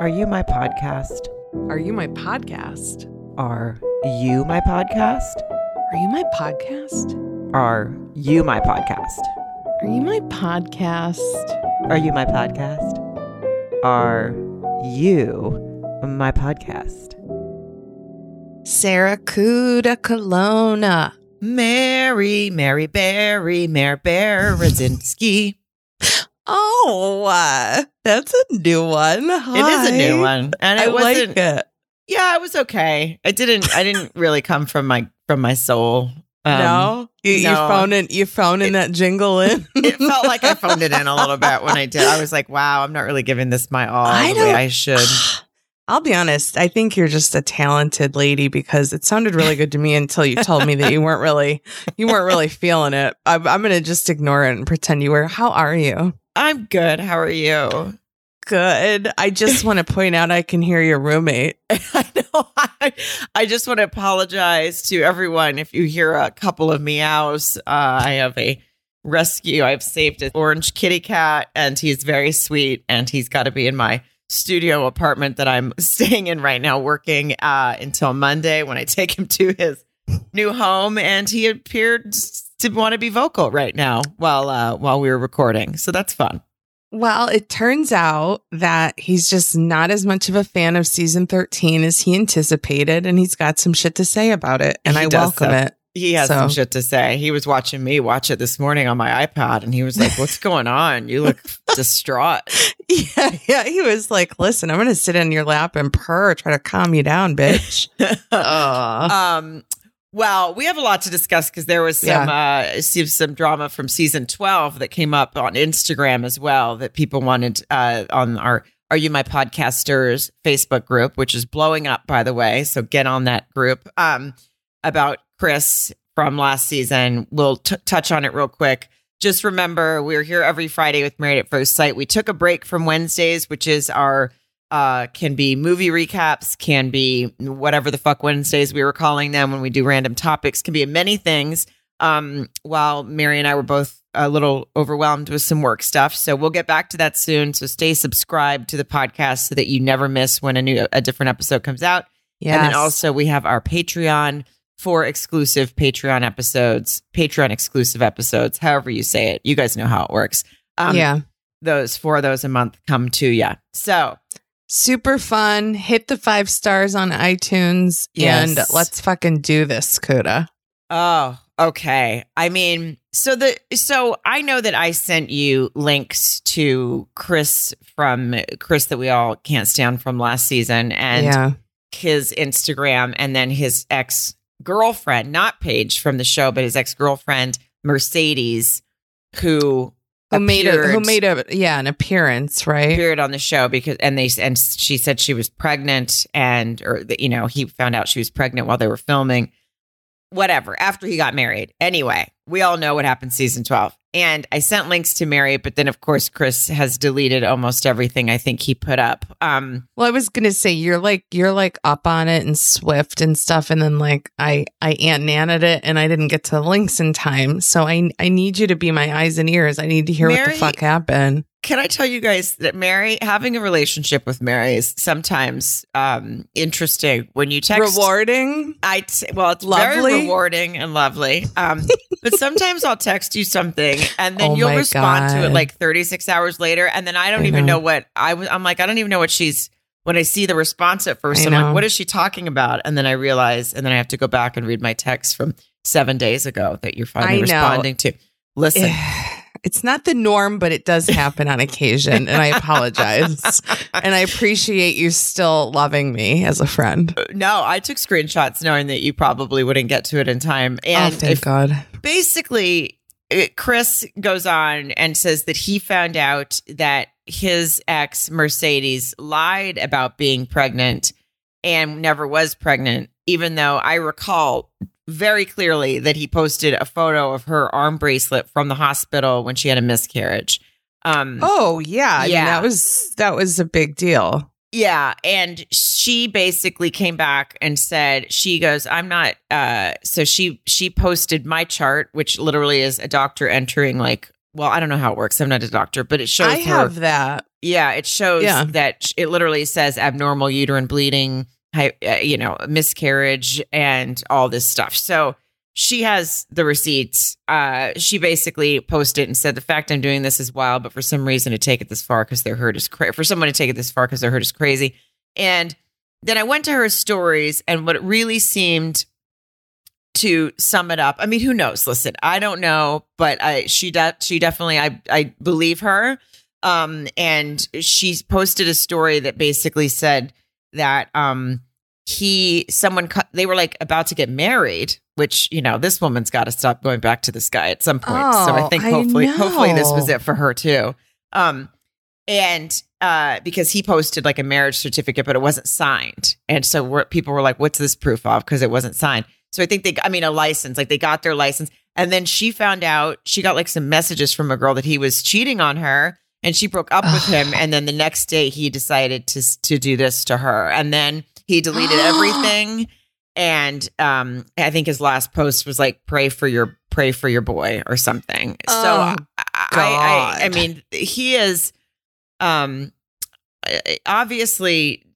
Are You My Podcast? Are You My Podcast? Are You My Podcast? Are You My Podcast? Are You My Podcast? Are You My Podcast? Are You My Podcast? Are You My Podcast? Sarah Kuda Colonna. Mary Berry, Radzinski. Oh, that's a new one. Hi. It is a new one. And I wasn't, like it. Yeah, it was okay. I didn't really come from my soul. You phoned that jingle in. It felt like I phoned it in a little bit when I did. I was like, wow, I'm not really giving this my all the way I should. I'll be honest. I think you're just a talented lady because it sounded really good to me until you told me that you weren't really feeling it. I'm going to just ignore it and pretend you were. How are you? I'm good. How are you? Good. I just want to point out I can hear your roommate. I know. I just want to apologize to everyone if you hear a couple of meows. I have a rescue. I've saved an orange kitty cat, and he's very sweet, and he's got to be in my studio apartment that I'm staying in right now, working until Monday when I take him to his new home, and he appeared to want to be vocal right now while we were recording. So that's fun. Well, it turns out that he's just not as much of a fan of season 13 as he anticipated, and he's got some shit to say about it, and I welcome it. He has some shit to say. He was watching me watch it this morning on my iPad, and he was like, what's going on? You look distraught. Yeah. He was like, listen, I'm going to sit in your lap and purr, try to calm you down, bitch. Well, we have a lot to discuss because there was some drama from season 12 that came up on Instagram as well that people wanted on our Are You My Podcasters Facebook group, which is blowing up, by the way. So get on that group about Chris from last season. We'll touch on it real quick. Just remember, we're here every Friday with Married at First Sight. We took a break from Wednesdays, which is our can be movie recaps, can be whatever the fuck Wednesdays we were calling them when we do random topics, can be many things. While Mary and I were both a little overwhelmed with some work stuff. So we'll get back to that soon. So stay subscribed to the podcast so that you never miss when a different episode comes out. Yes. And then also we have our Patreon for exclusive Patreon exclusive episodes, however you say it. You guys know how it works. Those 4 of those a month come to you. So super fun. Hit the 5 stars on iTunes and let's fucking do this, Kuda. Oh, okay. I mean, so I know that I sent you links to Chris that we all can't stand from last season and his Instagram and then his ex-girlfriend, not Paige from the show, but his ex-girlfriend, Mercedes, who made an appearance, right? Appeared on the show because she said she was pregnant or he found out she was pregnant while they were filming, whatever, after he got married. Anyway, we all know what happened season 12. And I sent links to Mary, but then of course Chris has deleted almost everything I think he put up. Well, I was gonna say you're like up on it and swift and stuff, and then like I Aunt Nanna'd it and I didn't get to the links in time. So I need you to be my eyes and ears. I need to hear Mary, what the fuck happened. Can I tell you guys that Mary, having a relationship with Mary is sometimes interesting when you text. Rewarding? It's lovely. Very rewarding and lovely. But sometimes I'll text you something and then you'll respond to it like 36 hours later. And then I don't even know what she's, when I see the response at first, I'm like, what is she talking about? And then I realize, and then I have to go back and read my text from 7 days ago that you're finally responding to. Listen. It's not the norm, but it does happen on occasion. And I apologize. And I appreciate you still loving me as a friend. No, I took screenshots knowing that you probably wouldn't get to it in time. And thank God. Basically, Chris goes on and says that he found out that his ex, Mercedes, lied about being pregnant and never was pregnant, even though I recall very clearly that he posted a photo of her arm bracelet from the hospital when she had a miscarriage. I mean, that was a big deal. Yeah. And she basically came back and said, she goes, I'm not. So she posted my chart, which literally is a doctor entering like, well, I don't know how it works. I'm not a doctor, but it shows I have that. Yeah, it shows that it literally says abnormal uterine bleeding, miscarriage and all this stuff. So she has the receipts. She basically posted and said, the fact I'm doing this is wild, but for some reason to take it this far because their hurt is crazy. For someone to take it this far because their hurt is crazy. And then I went to her stories, and what it really seemed to sum it up. I mean, who knows? Listen, I don't know, but she definitely, I believe her. And she posted a story that basically said that they were like about to get married, which, you know, this woman's got to stop going back to this guy at some point. Oh, so I think hopefully this was it for her too. And because he posted like a marriage certificate, but it wasn't signed. And so people were like, what's this proof of? Because it wasn't signed. So I think a license, like they got their license. And then she found out, she got like some messages from a girl that he was cheating on her, and she broke up with him. And then the next day he decided to do this to her. And then he deleted everything. And I think his last post was like, pray for your boy or something. Oh, so I mean, he is obviously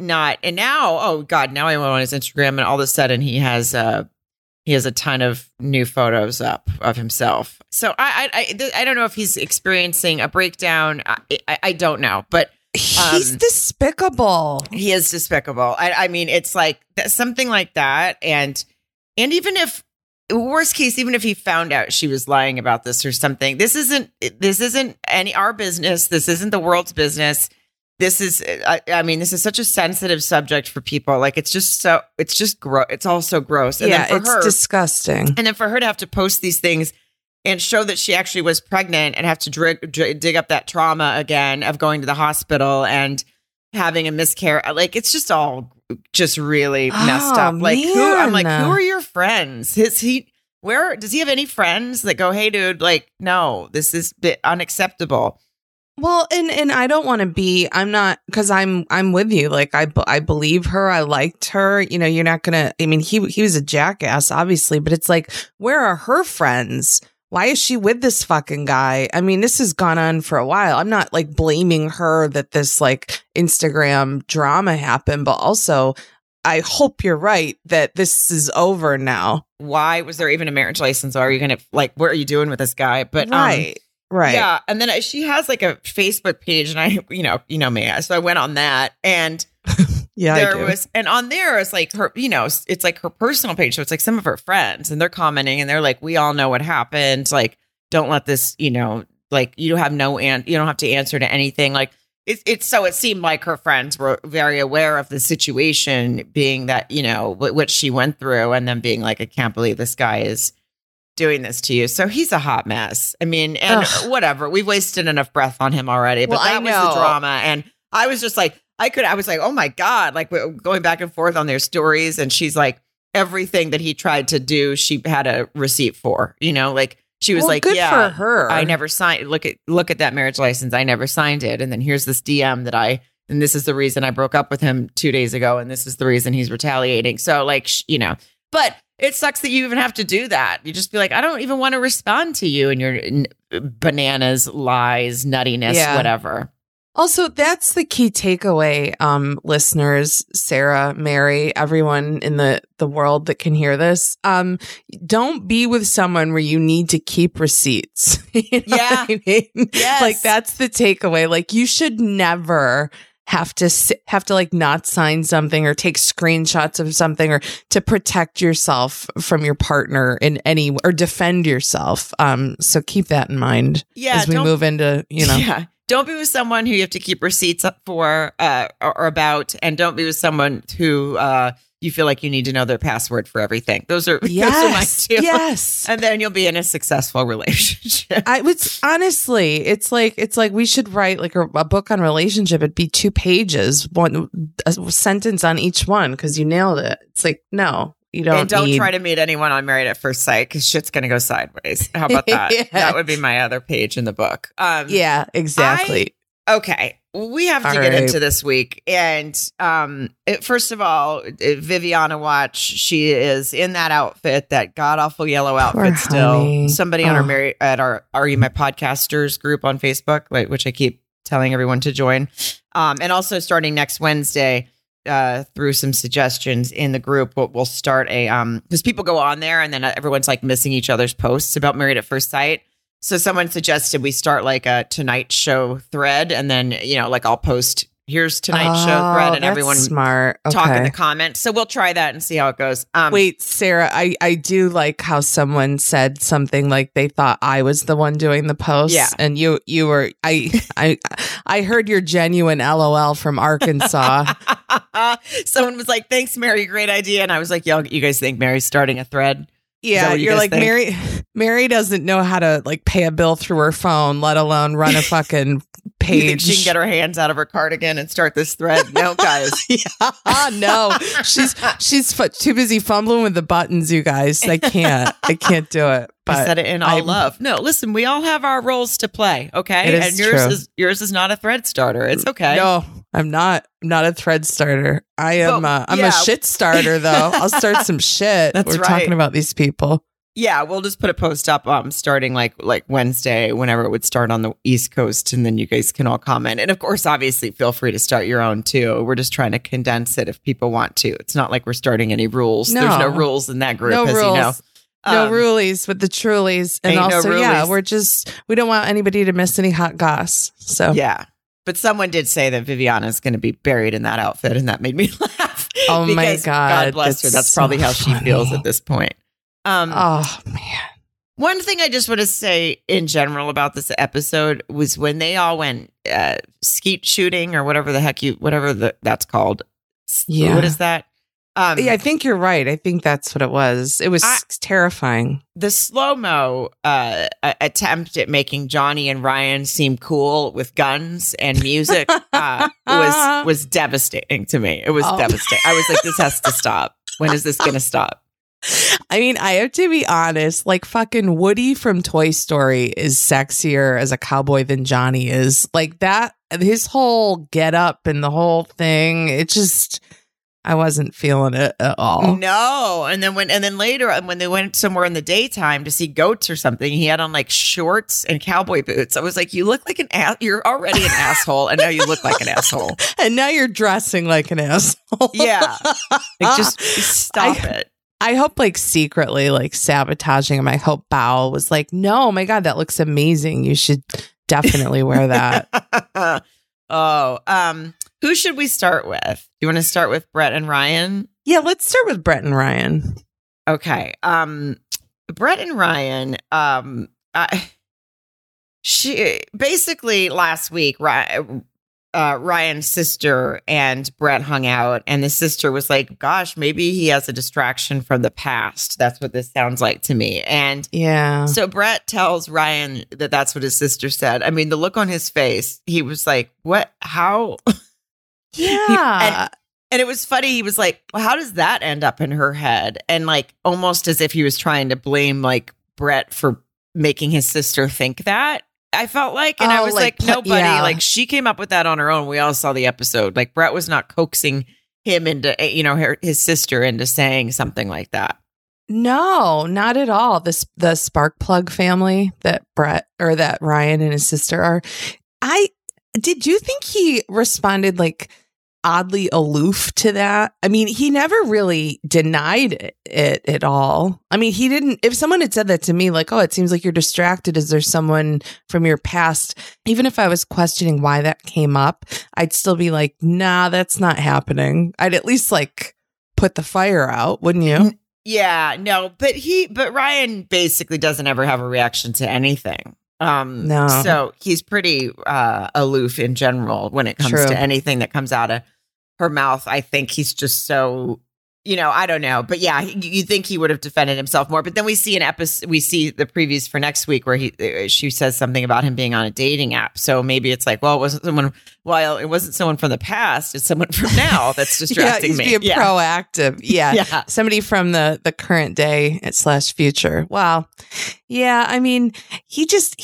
not. And now, oh God, now I went on his Instagram, and all of a sudden he has a ton of new photos up of himself. So I don't know if he's experiencing a breakdown. I don't know, but he's despicable. He is despicable. I mean, it's like something like that. And even if worst case, even if he found out she was lying about this or something, this isn't our business. This isn't the world's business. This is, I mean, this is such a sensitive subject for people. Like, it's all so gross. And then it's disgusting. And then for her to have to post these things and show that she actually was pregnant and have to dig up that trauma again of going to the hospital and having a miscarriage. Like, it's just all just really messed up. Like, who are your friends? Does he have any friends that go, hey dude, like, no, this is unacceptable. Well, and I don't want to be, I'm not, because I'm with you. Like, I believe her. I liked her. You know, you're not going to, I mean, he was a jackass, obviously, but it's like, where are her friends? Why is she with this fucking guy? I mean, this has gone on for a while. I'm not like blaming her that this like Instagram drama happened, but also I hope you're right that this is over now. Why was there even a marriage license? Are you going to like, what are you doing with this guy? But right. Right. Yeah. And then she has like a Facebook page, and I, you know me. So I went on that, and and on there is like her, you know, it's like her personal page. So it's like some of her friends, and they're commenting, and they're like, we all know what happened. Like, don't let this, you know, like you don't have to answer to anything. Like it's so it seemed like her friends were very aware of the situation, being that, you know, what she went through, and then being like, I can't believe this guy is doing this to you. So he's a hot mess. I mean, and whatever, we've wasted enough breath on him already, but that was the drama. And I was just like, I was like, oh my God, like we're going back and forth on their stories. And she's like, everything that he tried to do, she had a receipt for, you know, like she was like, good for her. I never signed, look at that marriage license. I never signed it. And then here's this DM and this is the reason I broke up with him 2 days ago. And this is the reason he's retaliating. So like, you know, but it sucks that you even have to do that. You just be like, I don't even want to respond to you and your bananas, lies, nuttiness, whatever. Also, that's the key takeaway, listeners, Sarah, Mary, everyone in the world that can hear this. Don't be with someone where you need to keep receipts. You know what I mean? Yes. Like, that's the takeaway. Like, you should never have to like not sign something or take screenshots of something or to protect yourself from your partner in any or defend yourself. So keep that in mind as we move into, you know. Yeah. Don't be with someone who you have to keep receipts up for or about, and don't be with someone who you feel like you need to know their password for everything. Those are my two. Yes. And then you'll be in a successful relationship. Honestly, it's like we should write like a book on relationship. It'd be 2 pages, a sentence on each one, because you nailed it. It's like, no, you don't. And don't try to meet anyone on Married at First Sight, because shit's going to go sideways. How about that? That would be my other page in the book. Yeah, exactly. Okay. We have to get into this week. And first of all, Viviana Watch, she is in that outfit, that god-awful yellow outfit. Poor still. Honey. Somebody on our Are You My Podcasters group on Facebook, like, which I keep telling everyone to join. And also starting next Wednesday, through some suggestions in the group, we'll start a, because people go on there and then everyone's like missing each other's posts about Married at First Sight. So someone suggested we start like a Tonight Show thread, and then, you know, like I'll post, here's Tonight Show thread, and everyone smart. Okay. Talk in the comments. So we'll try that and see how it goes. Wait, Sarah, I do like how someone said something like they thought I was the one doing the posts, yeah. And you were, I heard your genuine LOL from Arkansas. Someone was like, "Thanks, Mary, great idea," and I was like, "Y'all, you guys think Mary's starting a thread?" Yeah, you're like, think? Mary doesn't know how to like pay a bill through her phone, let alone run a fucking page. You think she can get her hands out of her cardigan and start this thread? No, guys. Yeah, no, she's too busy fumbling with the buttons. You guys, I can't do it. But I said it in all love. No, listen, we all have our roles to play. Okay, and yours is not a thread starter. It's okay. No, I'm not a thread starter. I am. I'm a shit starter, though. I'll start some shit. That's right. We're talking about these people. Yeah, we'll just put a post up starting like Wednesday, whenever it would start on the East Coast, and then you guys can all comment. And of course, obviously, feel free to start your own too. We're just trying to condense it if people want to. It's not like we're starting any rules. No. There's no rules in that group, no as rules. You know. No rulies, but the trulies. And also, no yeah, we're just, we don't want anybody to miss any hot goss. So yeah. But someone did say that Viviana is going to be buried in that outfit, and that made me laugh. Oh my God. God bless her. That's so probably how funny. She feels at this point. Oh man. One thing I just want to say in general about this episode was when they all went skeet shooting or whatever the heck that's called. Yeah. What is that? Yeah, I think you're right. I think that's what it was. It was terrifying. The slow-mo attempt at making Johnny and Ryan seem cool with guns and music was devastating to me. It was devastating. I was like, this has to stop. When is this going to stop? I mean, I have to be honest, like fucking Woody from Toy Story is sexier as a cowboy than Johnny is. Like that, his whole get up and the whole thing, it just... I wasn't feeling it at all. No. And then later when they went somewhere in the daytime to see goats or something, he had on like shorts and cowboy boots. I was like, you look like an ass. You're already an asshole. And now you look like an asshole. And now you're dressing like an asshole. Yeah. Like, just stop it. I hope like secretly like sabotaging him. I hope Bao was like, no, my God, that looks amazing. You should definitely wear that. Who should we start with? Do you want to start with Brett and Ryan? Yeah, let's start with Brett and Ryan. Okay. Brett and Ryan, she basically last week, Ryan's sister and Brett hung out, and the sister was like, gosh, maybe he has a distraction from the past. That's what this sounds like to me. And yeah, so Brett tells Ryan that that's what his sister said. I mean, the look on his face, he was like, what? How? Yeah. And it was funny. He was like, well, how does that end up in her head? And like almost as if he was trying to blame like Brett for making his sister think that. I felt like, and I was like nobody, yeah. Like she came up with that on her own. We all saw the episode. Like Brett was not coaxing him into, you know, his sister into saying something like that. No, not at all. The spark plug family that Brett or that Ryan and his sister are. Did you think he responded like oddly aloof to that? I mean, he never really denied it at all. I mean, he didn't. If someone had said that to me, like, oh, it seems like you're distracted. Is there someone from your past? Even if I was questioning why that came up, I'd still be like, nah, that's not happening. I'd at least like put the fire out, wouldn't you? Yeah, no, but Ryan basically doesn't ever have a reaction to anything. No. So he's pretty aloof in general when it comes to anything that comes out of her mouth. I think he's just so, you know, I don't know. But yeah, you think he would have defended himself more. But then we see an episode, we see the previews for next week where she says something about him being on a dating app. So maybe it's like, well, it wasn't someone from the past. It's someone from now that's distracting me. Being proactive. Yeah. Yeah. Somebody from the current day /future. Wow. Yeah. I mean, he just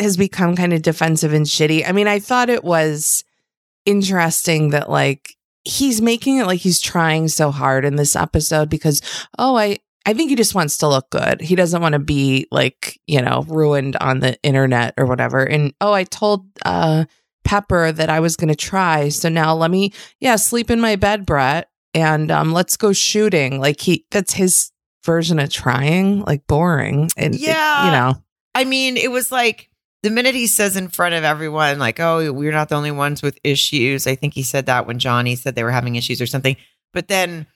has become kind of defensive and shitty. I mean, I thought it was interesting that like, he's making it like he's trying so hard in this episode because, I think he just wants to look good. He doesn't want to be like, you know, ruined on the internet or whatever. And, I told pepper that I was going to try. So now let me, sleep in my bed, Brett, and let's go shooting. Like that's his version of trying, like boring. And yeah, I mean, it was like the minute he says in front of everyone, like, "Oh, we're not the only ones with issues." I think he said that when Johnny said they were having issues or something. But then,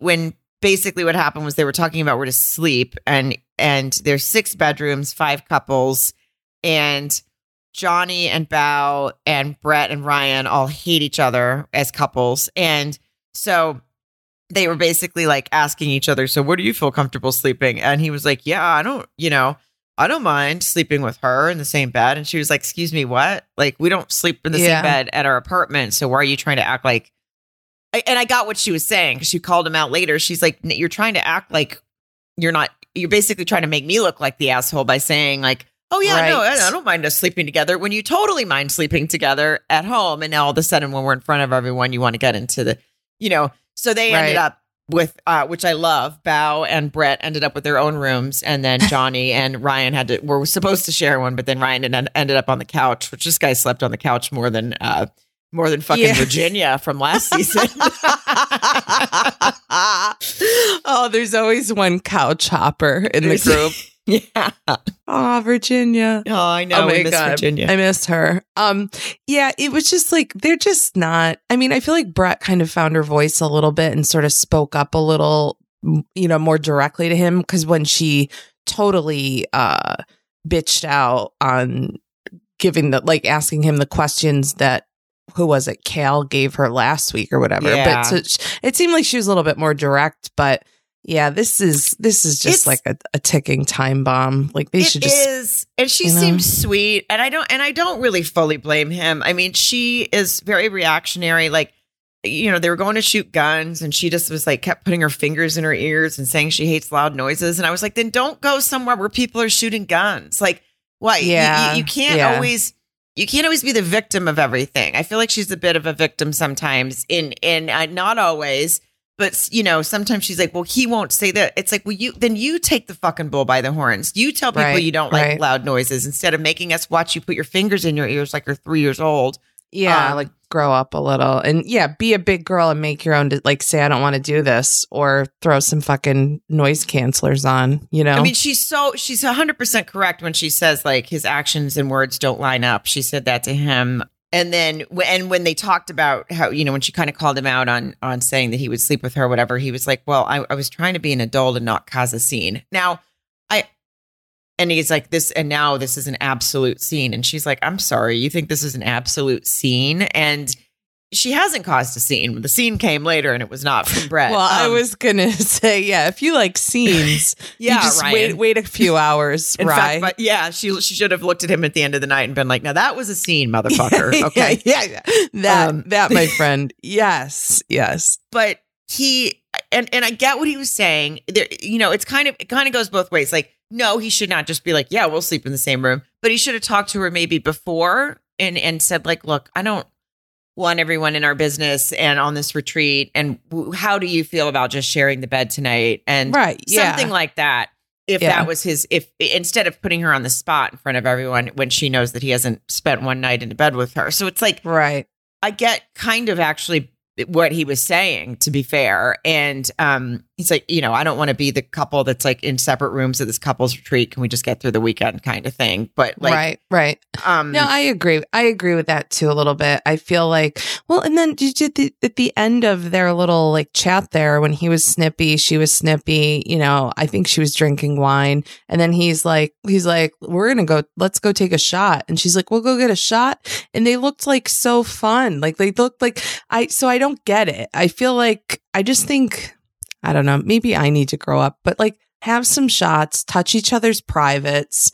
when basically what happened was they were talking about where to sleep, and there's 6 bedrooms, 5 couples, and Johnny and Bao and Brett and Ryan all hate each other as couples. And so they were basically like asking each other, "So where do you feel comfortable sleeping?" And he was like, "Yeah, I don't mind sleeping with her in the same bed." And she was like, "Excuse me, what? Like, we don't sleep in the same bed at our apartment. So why are you trying to act like..." And I got what she was saying, because she called him out later. She's like, "You're trying to act like you're not, you're basically trying to make me look like the asshole by saying like, oh yeah, right. No, I don't mind us sleeping together, when you totally mind sleeping together at home. And now all of a sudden when we're in front of everyone, you want to get into the, so they ended up with, which I love, Bao and Brett ended up with their own rooms. And then Johnny and Ryan were supposed to share one, but then Ryan ended up on the couch, which this guy slept on the couch more than fucking Virginia from last season. Oh, there's always one couch hopper in the group. Yeah. Oh, Virginia. Oh, I know. Oh, my God. Virginia. I miss her. Yeah, it was just like, they're just not. I mean, I feel like Brett kind of found her voice a little bit and sort of spoke up a little, more directly to him. Because when she totally bitched out on asking him the questions that, who was it, Cal gave her last week or whatever. Yeah. But it seemed like she was a little bit more direct. But yeah, this is just like a ticking time bomb. Like they should just. It is, and she seems sweet, and I don't really fully blame him. I mean, she is very reactionary. Like, they were going to shoot guns, and she just was like kept putting her fingers in her ears and saying she hates loud noises. And I was like, then don't go somewhere where people are shooting guns. Like, what? Yeah, you can't always. You can't always be the victim of everything. I feel like she's a bit of a victim sometimes, in not always, but sometimes she's like, "Well, he won't say that." It's like, "Well, you take the fucking bull by the horns. You tell people you don't like loud noises instead of making us watch you put your fingers in your ears like you're 3 years old." Yeah, like grow up a little, and be a big girl and make your own. Like, say, "I don't want to do this," or throw some fucking noise cancelers on. I mean, she's 100% correct when she says like his actions and words don't line up. She said that to him, and then when they talked about how when she kind of called him out on saying that he would sleep with her, or whatever, he was like, "Well, I was trying to be an adult and not cause a scene." Now, and he's like, now this is an absolute scene. And she's like, "I'm sorry, you think this is an absolute scene?" And she hasn't caused a scene. The scene came later, and it was not from Brett. Well, I was going to say, if you like scenes, you just wait a few hours, right? But she should have looked at him at the end of the night and been like, "Now that was a scene, motherfucker." Okay. That, my friend. Yes. But and I get what he was saying. There, it kind of goes both ways. Like, no, he should not just be like, "Yeah, we'll sleep in the same room." But he should have talked to her maybe before and said like, "Look, I don't want everyone in our business and on this retreat. And how do you feel about just sharing the bed tonight?" And something like that. If that was if instead of putting her on the spot in front of everyone when she knows that he hasn't spent one night in bed with her. So it's like, I get kind of actually what he was saying, to be fair. And he's like, "I don't want to be the couple that's like in separate rooms at this couple's retreat. Can we just get through the weekend?" kind of thing. But like, no, I agree with that too a little bit. I feel like, well, and then at the end of their little like chat there, when he was snippy, she was snippy, I think she was drinking wine, and then he's like, "We're gonna go, let's go take a shot," and she's like, "We'll go get a shot," and they looked like so fun, like they looked like I don't get it. I feel like, I just think, I don't know, maybe I need to grow up, but like have some shots, touch each other's privates,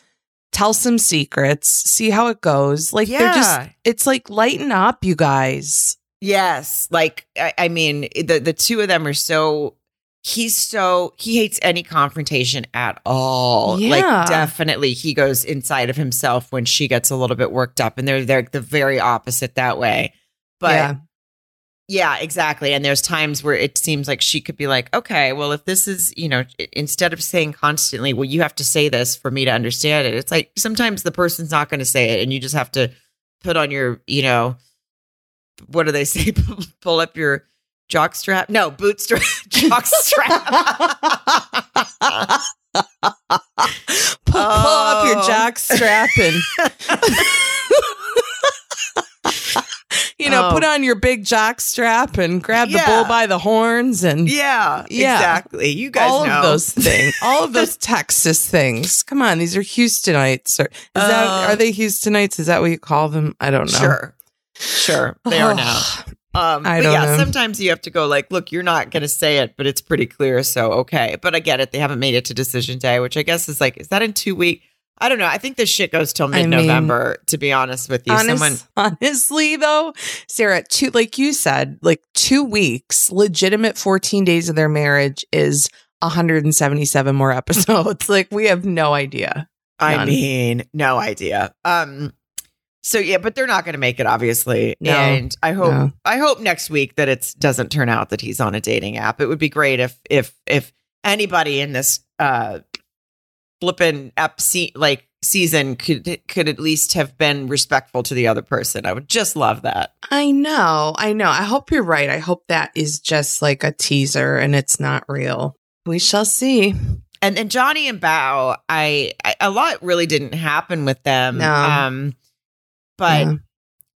tell some secrets, see how it goes. Like, they're just, it's like, lighten up, you guys. Yes. Like, I mean, the two of them are so, he hates any confrontation at all. Yeah. Like, definitely he goes inside of himself when she gets a little bit worked up, and they're the very opposite that way. But yeah, exactly. And there's times where it seems like she could be like, "Okay, well, if this is, instead of saying constantly, 'Well, you have to say this for me to understand it,' it's like sometimes the person's not going to say it, and you just have to put on your, you know, what do they say? Pull up your jock strap. No, boot strap. Jock strap. Pull up your jock strap and, you know, put on your big jock strap and grab the bull by the horns. And yeah, exactly. You guys all know. All of those things. All of those Texas things. Come on. These are Houstonites. Are they Houstonites? Is that what you call them? I don't know. Sure. They are now. I don't know. Sometimes you have to go like, look, you're not going to say it, but it's pretty clear. So, okay. But I get it. They haven't made it to decision day, which I guess is like, is that in 2 weeks? I don't know. I think this shit goes till mid-November, to be honest with you. Honestly, though, Sarah, like you said, like 2 weeks, legitimate 14 days of their marriage is 177 more episodes. Like, we have no idea. No idea. So yeah, but they're not going to make it, obviously. No, and I hope next week that it doesn't turn out that he's on a dating app. It would be great if anybody in this flipping app season could at least have been respectful to the other person. I would just love that. I know. I hope you're right. I hope that is just like a teaser and it's not real. We shall see. And Johnny and Bao, I a lot really didn't happen with them. No. But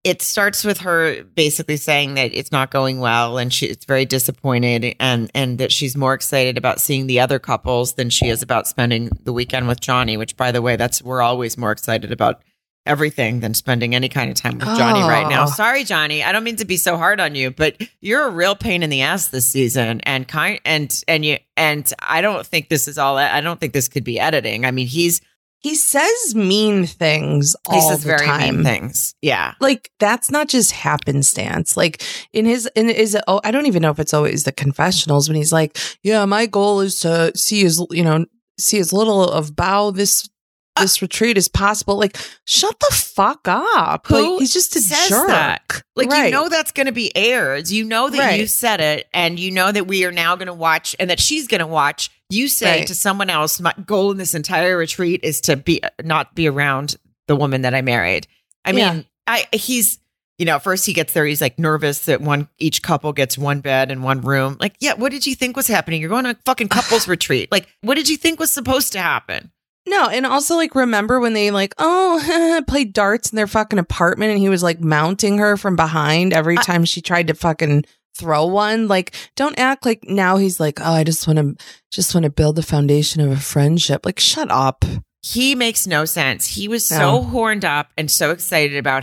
it starts with her basically saying that it's not going well and it's very disappointed and that she's more excited about seeing the other couples than she is about spending the weekend with Johnny, which, by the way, we're always more excited about everything than spending any kind of time with Johnny right now. Sorry, Johnny. I don't mean to be so hard on you, but you're a real pain in the ass this season. And I don't think this is all. I don't think this could be editing. I mean, He says mean things all the time. He says very mean things. Yeah. Like, that's not just happenstance. Like, I don't even know if it's always the confessionals when he's like, yeah, my goal is to see as little of Bao this retreat as possible. Like, shut the fuck up. Like, he's just a jerk. That? Like, right. You know that's going to be aired. You know that you said it, and you know that we are now going to watch, and that she's going to watch. You say to someone else, my goal in this entire retreat is to not be around the woman that I married. I mean, he's, you know, first he gets there. He's like nervous that each couple gets one bed and one room. Like, yeah, what did you think was happening? You're going on a fucking couples retreat. Like, what did you think was supposed to happen? No. And also, like, remember when they played darts in their fucking apartment and he was like mounting her from behind every time she tried to fucking throw one? Like, don't act like now he's like, oh, I just want to build the foundation of a friendship. Like, shut up. He makes no sense. He was so horned up and so excited about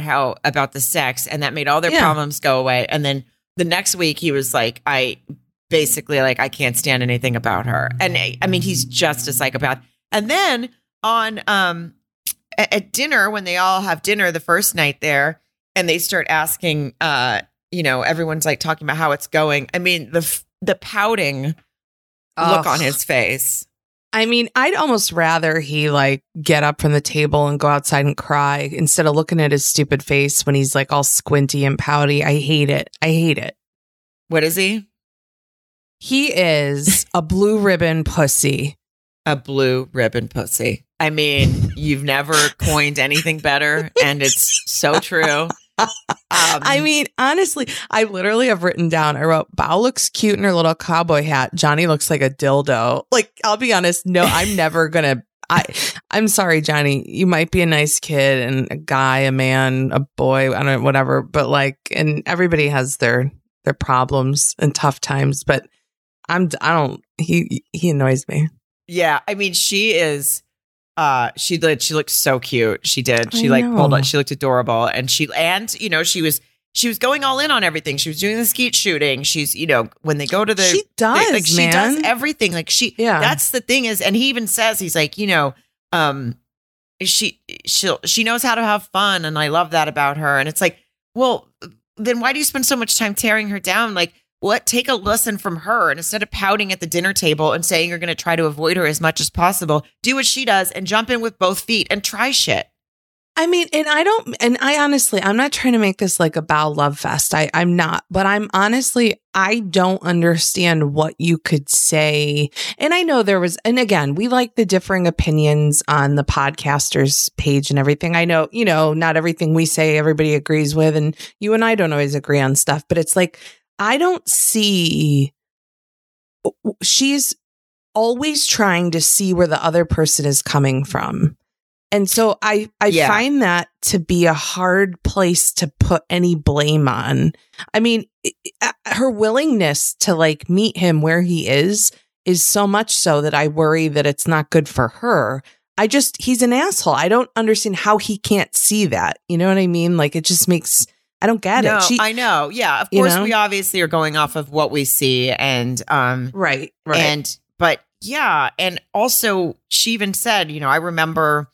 the sex, and that made all their problems go away. And then the next week he was like, I can't stand anything about her. And I mean, he's just a psychopath. And then on at dinner, when they all have dinner the first night there, and they start asking you know, everyone's like talking about how it's going. I mean, the pouting look on his face. I mean, I'd almost rather he like get up from the table and go outside and cry instead of looking at his stupid face when he's like all squinty and pouty. I hate it. What is he? He is a blue ribbon pussy. A blue ribbon pussy. I mean, you've never coined anything better, and it's so true. I mean, honestly, I literally have written down, I wrote, Bao looks cute in her little cowboy hat. Johnny looks like a dildo. Like, I'll be honest. No, I'm never going to. I'm sorry, Johnny. You might be a nice kid and a guy, a man, a boy, I don't know, whatever. But like, and everybody has their problems and tough times. But he annoys me. Yeah. I mean, she is. She looked so cute. She did. She like pulled up. She looked adorable, and you know, she was going all in on everything. She was doing the skeet shooting. She's, you know, when they go to the, she does, they, like, man. She does everything. Like, she, that's the thing is, and he even says, he's like, you know, she knows how to have fun, and I love that about her. And it's like, well, then why do you spend so much time tearing her down? Like, what? Take a lesson from her, and instead of pouting at the dinner table and saying you're going to try to avoid her as much as possible, do what she does and jump in with both feet and try shit. I mean, and I don't, and I honestly, I'm not trying to make this like a Bao love fest. I'm not, but I'm honestly, I don't understand what you could say. And I know there was, and again, we like the differing opinions on the podcasters page and everything. I know, you know, not everything we say everybody agrees with, and you and I don't always agree on stuff, but it's like, I don't see, she's always trying to see where the other person is coming from. And so I find that to be a hard place to put any blame on. I mean, her willingness to like meet him where he is so much so that I worry that it's not good for her. He's an asshole. I don't understand how he can't see that. You know what I mean? Like, it just makes, I don't get it. I know. Yeah. Of course, we obviously are going off of what we see and, right. But yeah. And also she even said, you know, I remember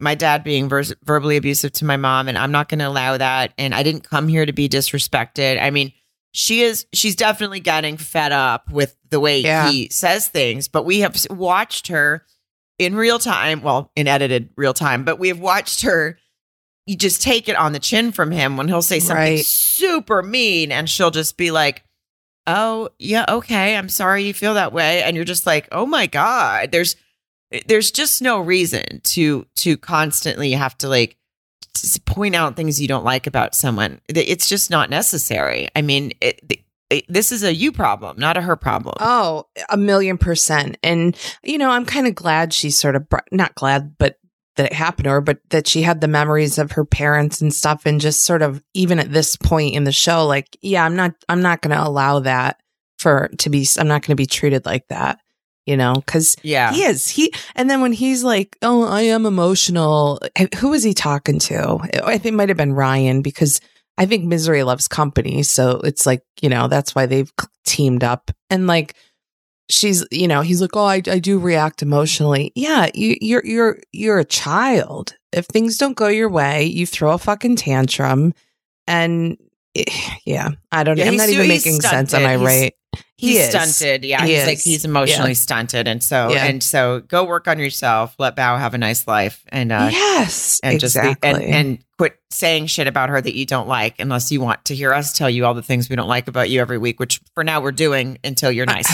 my dad being verbally abusive to my mom, and I'm not going to allow that. And I didn't come here to be disrespected. I mean, she's definitely getting fed up with the way he says things, but we have watched her in real time. Well, in edited real time, but we have watched her. You just take it on the chin from him when he'll say something super mean, and she'll just be like, oh yeah, okay. I'm sorry you feel that way. And you're just like, oh my God, there's just no reason to constantly have to like point out things you don't like about someone. It's just not necessary. I mean, this is a you problem, not a her problem. Oh, 1,000,000%. And, you know, I'm kind of glad she sort of, not glad, but that it happened to her, but that she had the memories of her parents and stuff. And just sort of, even at this point in the show, like, yeah, I'm not going to allow that I'm not going to be treated like that. You know, because he is. And then when he's like, oh, I am emotional. Who was he talking to? I think it might have been Ryan, because I think misery loves company. So it's like, you know, that's why they've teamed up. And like, she's, you know, he's like, oh, I do react emotionally. Yeah, you're a child. If things don't go your way, you throw a fucking tantrum. And I don't know. I'm not even making sense. Am I right? He's stunted. Yeah. He's like, he's emotionally stunted. And so, go work on yourself. Let Bao have a nice life. And, and exactly. Just, and quit saying shit about her that you don't like, unless you want to hear us tell you all the things we don't like about you every week, which for now we're doing until you're nice.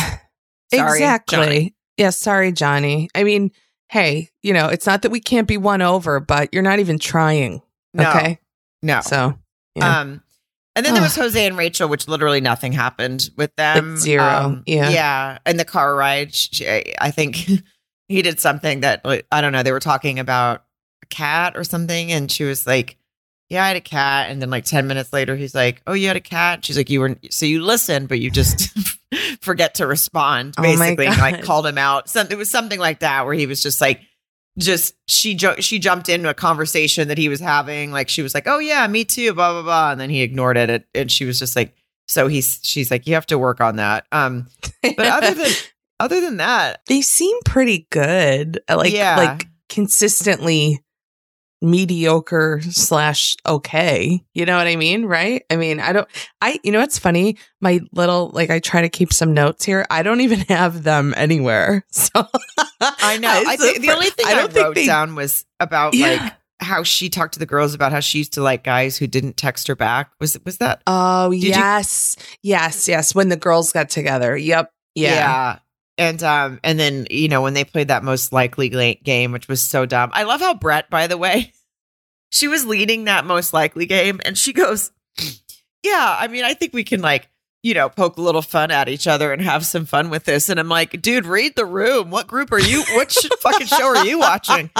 Sorry, exactly. Johnny. Yeah. Sorry, Johnny. I mean, hey, you know, it's not that we can't be won over, but you're not even trying. No, okay. No. So, yeah. And then there was Jose and Rachel, which literally nothing happened with them. It's zero. Yeah. And the car ride, I think he did something that, like, I don't know, they were talking about a cat or something. And she was like, yeah, I had a cat. And then like 10 minutes later, he's like, oh, you had a cat? She's like, so you listen, but you just forget to respond. Basically, like called him out. So it was something like that, where he was just like, she jumped into a conversation that he was having. Like, she was like, oh yeah, me too, blah, blah, blah. And then he ignored it. And she was just like, she's like, you have to work on that. But other than that, they seem pretty good. Like, like consistently mediocre / okay. You know what I mean? Right. I mean, you know, it's funny. My little, like, I try to keep some notes here. I don't even have them anywhere. So I know. I think the only thing I wrote down was about like how she talked to the girls about how she used to like guys who didn't text her back. Was that? Oh, yes. When the girls got together. Yep. Yeah. And then, you know, when they played that most likely game, which was so dumb. I love how Brett, by the way, she was leading that most likely game, and she goes, yeah, I mean, I think we can, like, you know, poke a little fun at each other and have some fun with this. And I'm like, dude, read the room. What group are you? What fucking show are you watching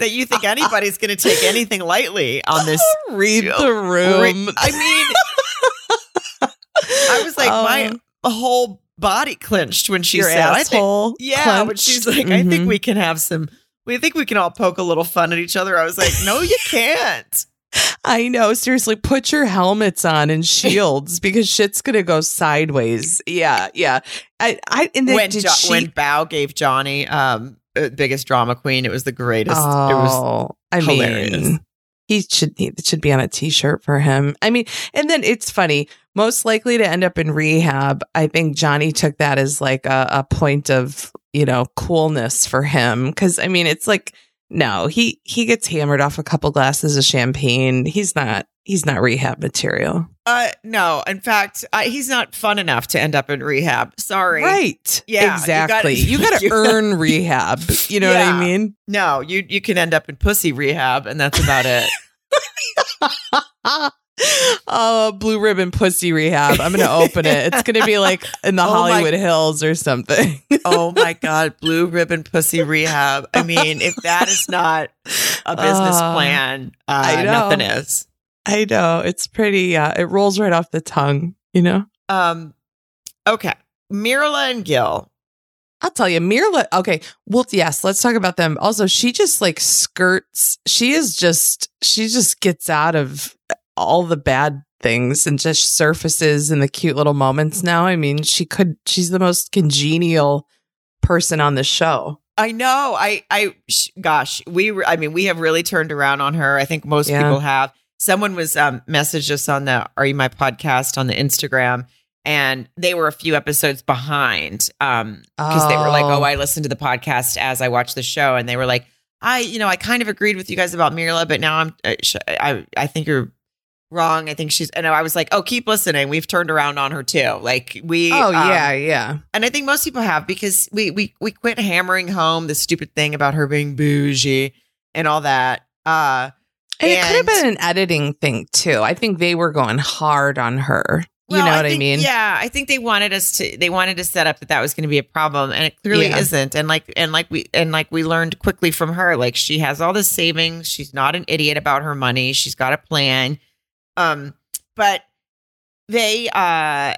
that you think anybody's going to take anything lightly on this? Read the room. I mean, I was like, my whole body clenched when she said, asshole, I think, when she's like, I think we can have some, we think we can all poke a little fun at each other. I was like, no, you can't. I know. Seriously, put your helmets on and shields, because shit's going to go sideways. Yeah. Yeah. When Bao gave Johnny, biggest drama queen, it was the greatest. Oh, it was hilarious. I mean, it should be on a t-shirt for him. I mean, and then it's funny, most likely to end up in rehab. I think Johnny took that as like a point of, you know, coolness for him. Cause I mean, it's like, No, he gets hammered off a couple glasses of champagne. He's not rehab material. No, in fact, he's not fun enough to end up in rehab. Sorry. Right. Yeah. Exactly. You gotta earn rehab. You know what I mean? No, you can end up in pussy rehab, and that's about it. Oh, blue ribbon pussy rehab. I'm gonna open it. It's gonna be like in the Hollywood Hills or something. Oh my God, blue ribbon pussy rehab. I mean, if that is not a business plan, nothing is. I know, it's pretty. It rolls right off the tongue, you know. Okay, Mirla and Gil. I'll tell you, Mirla. Okay, well, yes, let's talk about them. Also, she just like skirts. She just gets out of all the bad things and just surfaces in the cute little moments now. I mean, she's the most congenial person on the show. I know. We have really turned around on her. I think most people have. Someone was messaged us on the Are You My Podcast on the Instagram, and they were a few episodes behind because they were like, oh, I listened to the podcast as I watched the show. And they were like, I kind of agreed with you guys about Mirla, but now I think you're wrong. I think she's, and I was like, oh, keep listening. We've turned around on her too. Like we, yeah. And I think most people have, because we quit hammering home the stupid thing about her being bougie and all that. And it could have been an editing thing too. I think they were going hard on her. Well, I mean? Yeah. I think they wanted to set up that was going to be a problem, and it clearly isn't. And like we learned quickly from her, like she has all the savings. She's not an idiot about her money. She's got a plan. But they, I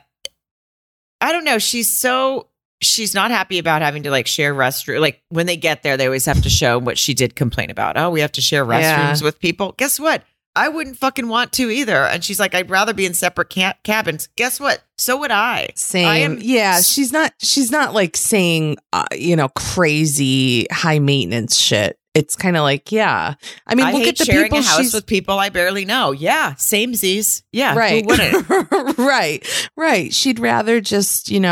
don't know. She's not happy about having to like share restrooms. Like when they get there, they always have to show what she did complain about. Oh, we have to share restrooms with people. Guess what? I wouldn't fucking want to either. And she's like, I'd rather be in separate cabins. Guess what? So would I. Same. Yeah. She's not like saying, crazy high maintenance shit. It's kind of like, yeah. I mean, look at the sharing people. A house with people I barely know. Yeah. Samesies. Yeah. Right. Who wouldn't? Right. She'd rather just, be in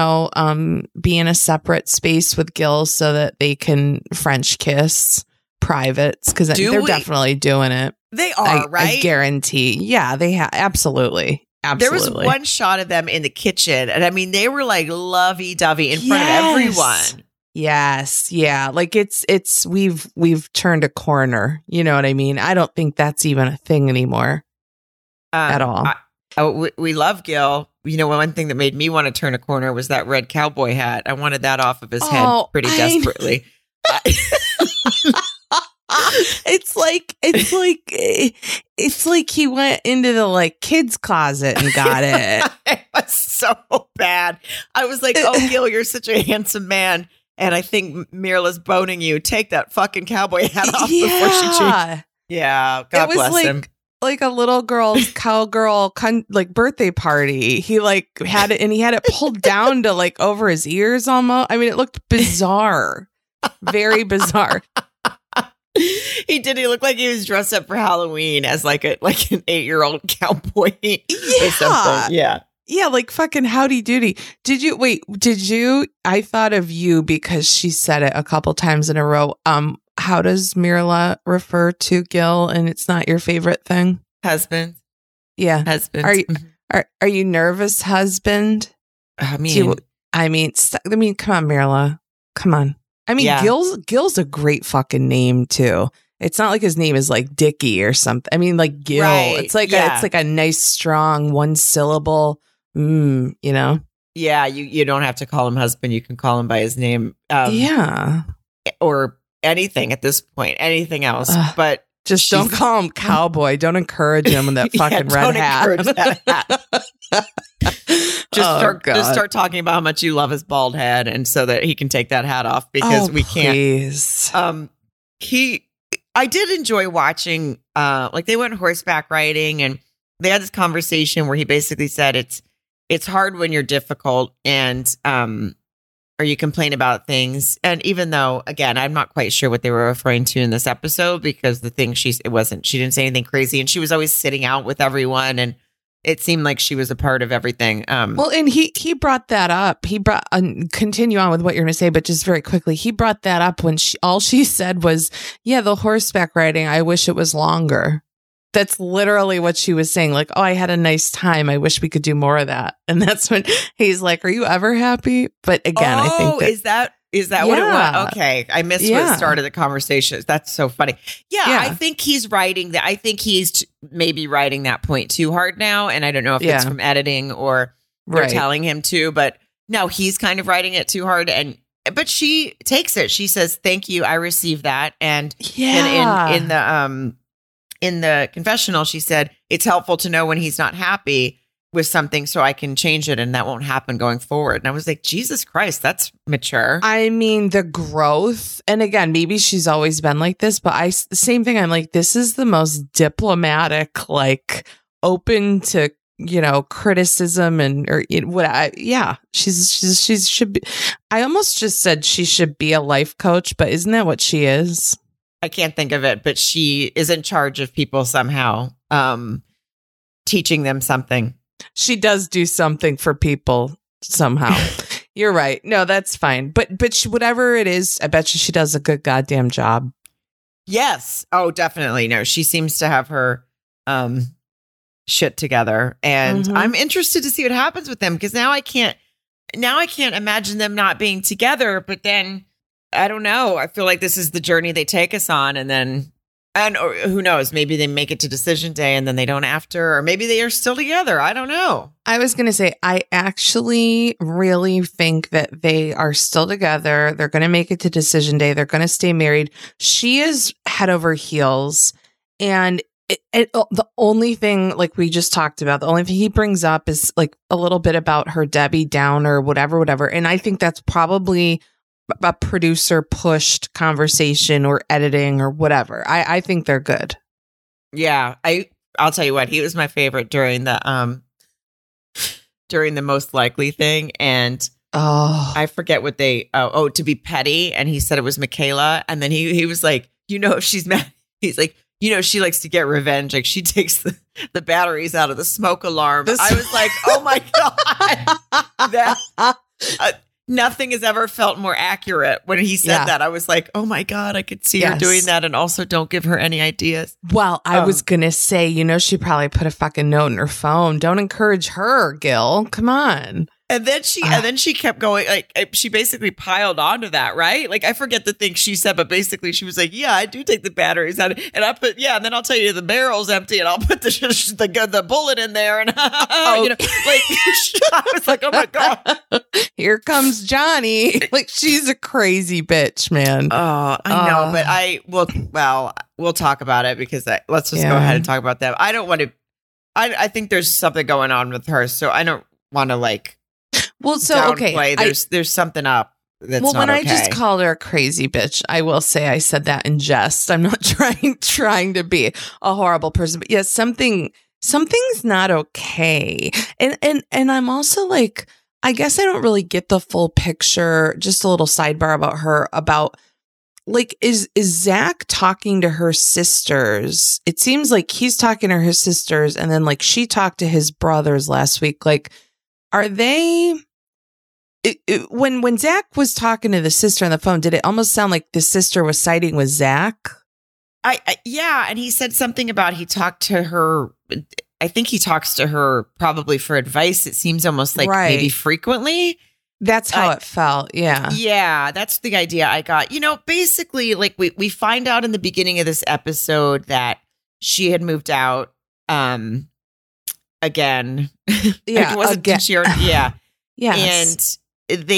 a separate space with Gil so that they can French kiss privates, because they're definitely doing it. They are, right? I guarantee. Yeah, they have. Absolutely. Absolutely. There was one shot of them in the kitchen, and I mean, they were like lovey-dovey in front of everyone. Yes. Yeah. Like it's, we've turned a corner. You know what I mean? I don't think that's even a thing anymore at all. We love Gil. You know, one thing that made me want to turn a corner was that red cowboy hat. I wanted that off of his head pretty desperately. It's like he went into the like kids closet and got it. It was so bad. I was like, oh, Gil, you're such a handsome man. And I think Mirla's boning you. Take that fucking cowboy hat off before she cheats. Yeah, God bless him. It was like a little girl's cowgirl like birthday party. He like had it, and he had it pulled down to like over his ears almost. I mean, it looked bizarre, very bizarre. He did. He looked like he was dressed up for Halloween as like an 8-year-old cowboy or something. Yeah. Yeah, like fucking Howdy Doody. Did you? I thought of you because she said it a couple times in a row. How does Mirla refer to Gil? And it's not your favorite thing? Husband. Yeah. Husband. Are you nervous, husband? I mean, come on, Mirla. Come on. I mean, yeah. Gil's a great fucking name too. It's not like his name is like Dickie or something. I mean, like Gil. Right. It's like it's like a nice, strong one syllable. You know? Yeah, you don't have to call him husband. You can call him by his name. Or anything at this point. Anything else. But just don't call him cowboy. Don't encourage him in that fucking red hat. Just start talking about how much you love his bald head, and so that he can take that hat off, because we can't. I did enjoy watching, like they went horseback riding, and they had this conversation where he basically said it's hard when you're difficult and or you complain about things. And even though, again, I'm not quite sure what they were referring to in this episode, because the thing she didn't say anything crazy, and she was always sitting out with everyone, and it seemed like she was a part of everything. Well, and he brought that up. He brought, continue on with what you're going to say, but just very quickly, he brought that up when all she said was, yeah, the horseback riding, I wish it was longer. That's literally what she was saying. Like, oh, I had a nice time. I wish we could do more of that. And that's when he's like, are you ever happy? But again, I think that, is that what it was? Okay. I missed what started the conversation. That's so funny. Yeah. I think he's writing that. I think he's maybe writing that point too hard now. And I don't know if it's from editing or they're telling him to, but no, he's kind of writing it too hard. But she takes it. She says, thank you. I received that. And then in the confessional, she said, it's helpful to know when he's not happy with something so I can change it and that won't happen going forward. And I was like, Jesus Christ, that's mature. I mean, the growth. And again, maybe she's always been like this, but same thing. I'm like, this is the most diplomatic, like open to, criticism she's should be, I almost just said she should be a life coach, but isn't that what she is? I can't think of it, but she is in charge of people somehow, teaching them something. She does do something for people somehow. You're right. No, that's fine. But she, whatever it is, I bet you she does a good goddamn job. Yes. Oh, definitely. No, she seems to have her shit together. And I'm interested to see what happens with them, because now I can't imagine them not being together. But then I don't know. I feel like this is the journey they take us on. And then or who knows? Maybe they make it to decision day and then they don't after, or maybe they are still together. I don't know. I was going to say, I actually really think that they are still together. They're going to make it to decision day. They're going to stay married. She is head over heels. And the only thing, like we just talked about, the only thing he brings up is like a little bit about her Debbie Downer, whatever. And I think that's probably a producer pushed conversation or editing or whatever. I think they're good. Yeah. I'll tell you what, he was my favorite during the most likely thing. And I forget what they, to be petty. And he said it was Michaela. And then he was like, if she's mad, he's like, she likes to get revenge. Like she takes the batteries out of the smoke alarm. I was like, oh my God. Nothing has ever felt more accurate. When he said that, I was like, oh my God, I could see her doing that. And also don't give her any ideas. Well, I was going to say, she probably put a fucking note in her phone. Don't encourage her, Gil. Come on. And then she kept going. Like she basically piled onto that, right? Like I forget the thing she said, but basically she was like, yeah, I do take the batteries out. And I put, and then I'll tell you the barrel's empty and I'll put the bullet in there. And I was like, oh my God. Here comes Johnny. Like she's a crazy bitch, man. Oh, I know, but we'll talk about it, because let's just go ahead and talk about that. I don't want to, I think there's something going on with her. So I don't want to there's something up that's not okay. I just called her a crazy bitch, I will say I said that in jest. I'm not trying to be a horrible person, but yes, something's not okay. And I'm also like, I guess I don't really get the full picture. Just a little sidebar about her, about like, is Zach talking to her sisters? It seems like he's talking to her sisters, and then like she talked to his brothers last week. Like, are they? When Zach was talking to the sister on the phone, did it almost sound like the sister was siding with Zach? And he said something about he talked to her. I think he talks to her probably for advice. It seems almost like maybe frequently. That's how it felt. Yeah. Yeah. That's the idea I got. Basically, like we find out in the beginning of this episode that she had moved out. Again. Yeah. Yeah. Yes. And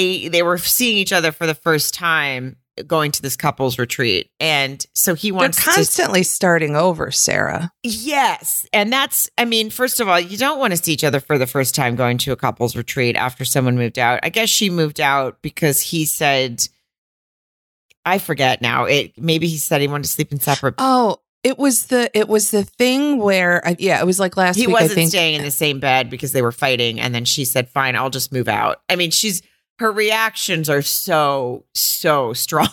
they were seeing each other for the first time, going to this couples retreat. And so he wants They're constantly starting over, Sarah. Yes. And that's, I mean, first of all, you don't want to see each other for the first time going to a couples retreat after someone moved out. I guess she moved out because he said, I forget now. Maybe he said he wanted to sleep in separate. Oh, It was the thing where, it was like last week. He wasn't staying in the same bed because they were fighting. And then she said, fine, I'll just move out. I mean, her reactions are so strong.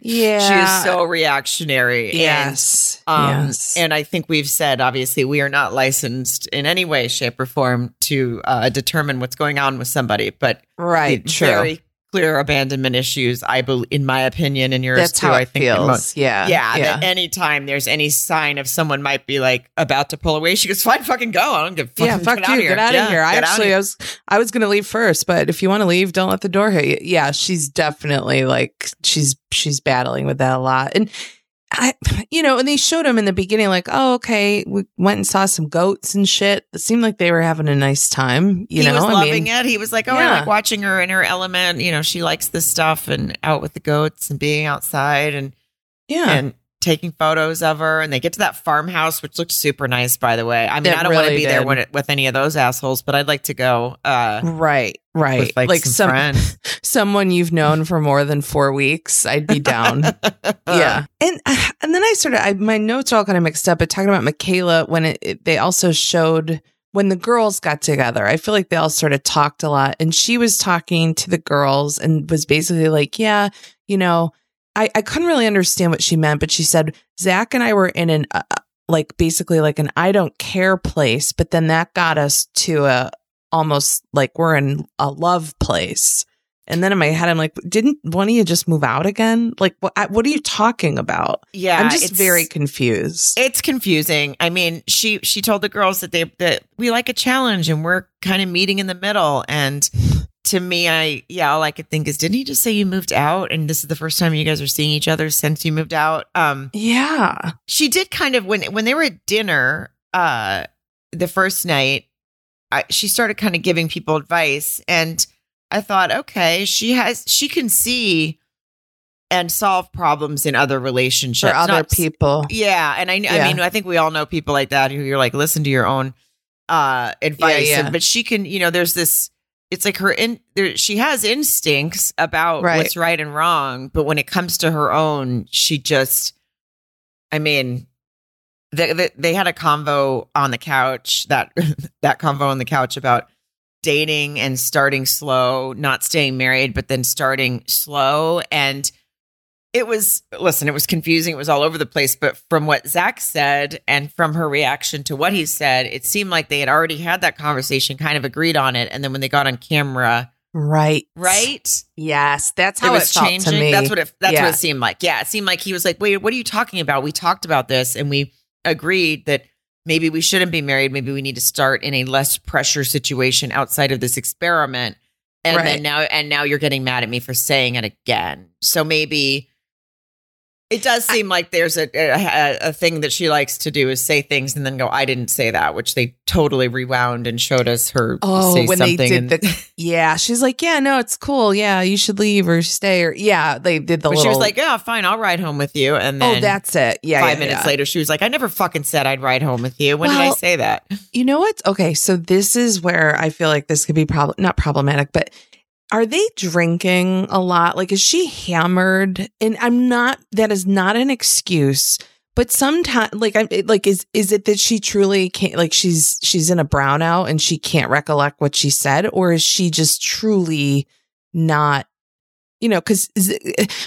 Yeah. She is so reactionary. Yes. Yes. And I think we've said, obviously, we are not licensed in any way, shape, or form to determine what's going on with somebody. But right, true. Very clear abandonment issues, I believe, in my opinion, and yours that's too, how I think. Feels. Most, yeah. That anytime there's any sign of someone might be like about to pull away, she goes, fine, fucking go. I don't give a fuck. Yeah, fuck you. Get out of here. I was going to leave first, but if you want to leave, don't let the door hit you. Yeah, she's definitely like, she's battling with that a lot. And I, you know, and they showed him in the beginning, like, oh, okay, we went and saw some goats and shit. It seemed like they were having a nice time. He was loving it. He was like, oh, yeah. I like watching her in her element. You know, she likes this stuff and out with the goats and being outside and and taking photos of her. And they get to that farmhouse, which looked super nice, by the way. I mean, I don't want to be there with any of those assholes, but I'd like to go. Right. With like someone you've known for more than 4 weeks. I'd be down. Yeah. And then my notes are all kind of mixed up, but talking about Michaela, when they also showed when the girls got together, I feel like they all sort of talked a lot, and she was talking to the girls and was basically like, yeah, you know, I couldn't really understand what she meant, but she said, Zach and I were in an, like, basically like an I don't care place, but then that got us to a almost like we're in a love place. And then in my head, I'm like, didn't one of you just move out again? Like, what are you talking about? Yeah. I'm just very confused. It's confusing. I mean, she told the girls that we like a challenge and we're kind of meeting in the middle. And to me, all I could think is, didn't he just say you moved out and this is the first time you guys are seeing each other since you moved out? Yeah. She did kind of, when they were at dinner the first night, she started kind of giving people advice, and I thought, okay, she can see and solve problems in other relationships. For other people. Yeah. And I mean, I think we all know people like that who you're like, listen to your own advice. Yeah, yeah. But she can, you know, there's this, it's like she has instincts about what's right and wrong, but when it comes to her own, she just, I mean, they had a convo on the couch, that convo on the couch about dating and starting slow, not staying married, but then starting slow. And it was confusing. It was all over the place. But from what Zach said and from her reaction to what he said, it seemed like they had already had that conversation, kind of agreed on it. And then when they got on camera. Right. Yes. That's how it felt to me. That's what it seemed like. Yeah. It seemed like he was like, wait, what are you talking about? We talked about this and we agreed that maybe we shouldn't be married. Maybe we need to start in a less pressure situation outside of this experiment. And then now you're getting mad at me for saying it again. So maybe. It does seem like there's a thing that she likes to do is say things and then go, I didn't say that, which they totally rewound and showed us her say when something. They did she's like, yeah, no, it's cool. Yeah, you should leave or stay. Or yeah, they did the little. She was like, yeah, fine, I'll ride home with you. And then that's it. Yeah, 5 minutes later, she was like, I never fucking said I'd ride home with you. When did I say that? You know what? Okay, so this is where I feel like this could be not problematic, but. Are they drinking a lot? Like, is she hammered? And that is not an excuse, but sometimes is it that she truly can't, like she's in a brownout and she can't recollect what she said, or is she just truly not, you know,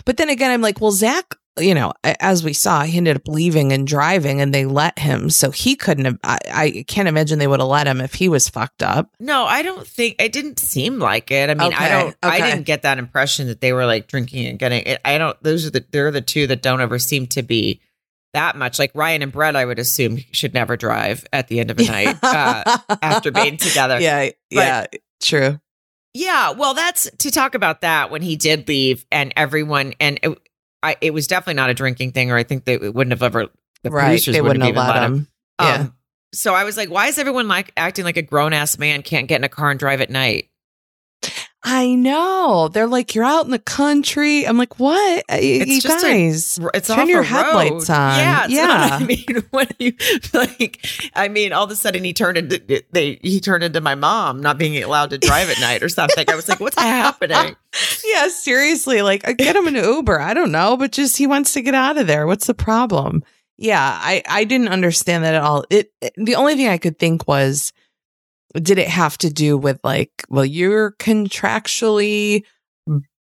but then again, I'm like, well, Zach, you know, as we saw, he ended up leaving and driving and they let him. So he couldn't have, I can't imagine they would have let him if he was fucked up. No, I don't think, it didn't seem like it. I mean, okay, I didn't get that impression that they were like drinking and getting it. I don't, they're the two that don't ever seem to be that much. Like Ryan and Brett, I would assume should never drive at the end of the night after being together. Yeah. Yeah. True. Yeah. Well, that's to talk about that when he did leave and everyone and it was definitely not a drinking thing, or I think they wouldn't have ever. The producers wouldn't have let him. Yeah. So I was like, why is everyone like acting like a grown ass man can't get in a car and drive at night? I know. They're like, you're out in the country. I'm like, what? You guys, it's turn your headlights on. Yeah. I mean, what do you like? I mean, all of a sudden he turned into my mom not being allowed to drive at night or something. I was like, what's happening? Yeah, seriously. Like, I get him an Uber. I don't know, but just he wants to get out of there. What's the problem? Yeah, I didn't understand that at all. The only thing I could think was. Did it have to do with like, well, you're contractually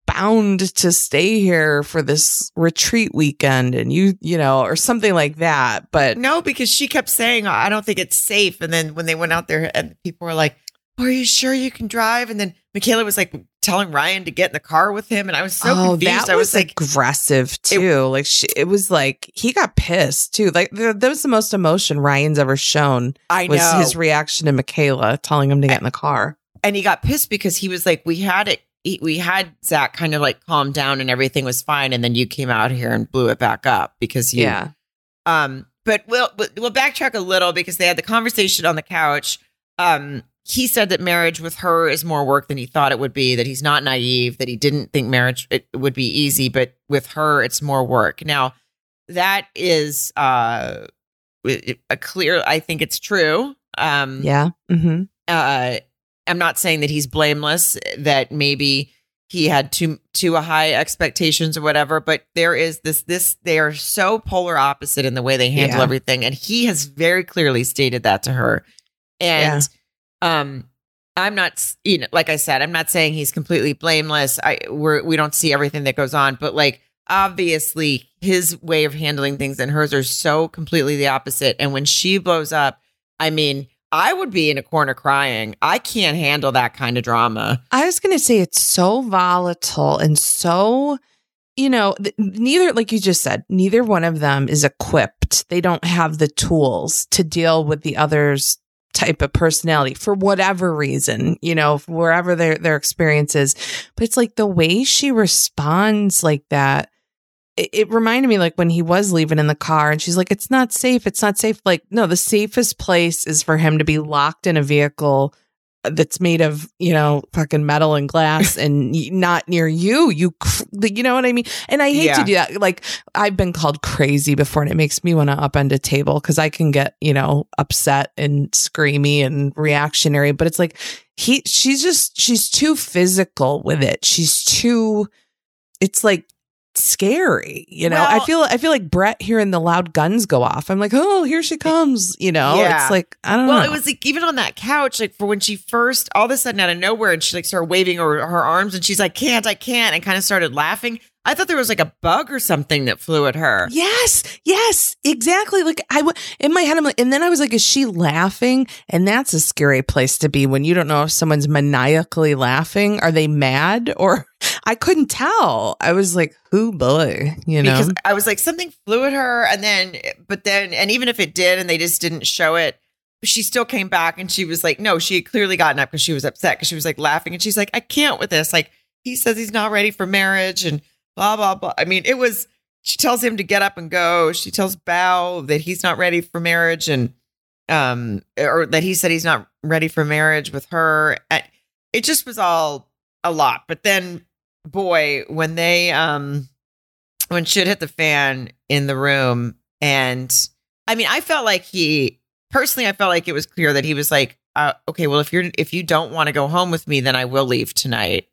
bound to stay here for this retreat weekend and you know, or something like that. But no, because she kept saying, I don't think it's safe. And then when they went out there and people were like, are you sure you can drive? And then Michaela was like telling Ryan to get in the car with him. And I was so confused. I was like, aggressive too. It was like, he got pissed too. Like that was the most emotion Ryan's ever shown. I know. Was his reaction to Michaela telling him to get in the car. And he got pissed because he was like, we had Zach kind of like calm down and everything was fine. And then you came out here and blew it back up because you, but we'll backtrack a little because they had the conversation on the couch. He said that marriage with her is more work than he thought it would be, that he's not naive, that he didn't think marriage would be easy, but with her, it's more work. Now, that is a clear, I think it's true. I'm not saying that he's blameless, that maybe he had too high expectations or whatever, but there is this, they are so polar opposite in the way they handle everything. And he has very clearly stated that to her. And I'm not, you know, like I said, I'm not saying he's completely blameless. We don't see everything that goes on, but like, obviously his way of handling things and hers are so completely the opposite. And when she blows up, I mean, I would be in a corner crying. I can't handle that kind of drama. I was going to say it's so volatile and so, you know, neither, like you just said, neither one of them is equipped. They don't have the tools to deal with the other's type of personality for whatever reason, you know, wherever their experience is. But it's like the way she responds like that, it reminded me like when he was leaving in the car and she's like, it's not safe. It's not safe. Like, no, the safest place is for him to be locked in a vehicle that's made of, you know, fucking metal and glass and not near you. You know what I mean? And I hate to do that. Like, I've been called crazy before and it makes me want to upend a table because I can get, you know, upset and screamy and reactionary. But it's like she's too physical with it. It's like scary, you know? Well, I feel like Brett hearing the loud guns go off. I'm like, oh, here she comes, you know? Yeah. It's like, I don't know. Well, it was like, even on that couch, like for when she first, all of a sudden out of nowhere, and she like started waving her arms and she's like, I can't, and kind of started laughing. I thought there was like a bug or something that flew at her. Yes, exactly. Like in my head, I'm like, and then I was like, is she laughing? And that's a scary place to be when you don't know if someone's maniacally laughing. Are they mad? Or I couldn't tell. I was like, oh boy, you know? Because I was like, something flew at her. And even if it did and they just didn't show it, she still came back and she was like, no, she had clearly gotten up because she was upset because she was like laughing. And she's like, I can't with this. Like, he says he's not ready for marriage and blah, blah, blah. I mean, it was, she tells him to get up and go. She tells Bao that he's not ready for marriage and, or that he said he's not ready for marriage with her. It just was all a lot. But then, boy, when they, when shit hit the fan in the room, and I mean, I felt like it was clear that he was like, okay, well, if you don't want to go home with me, then I will leave tonight.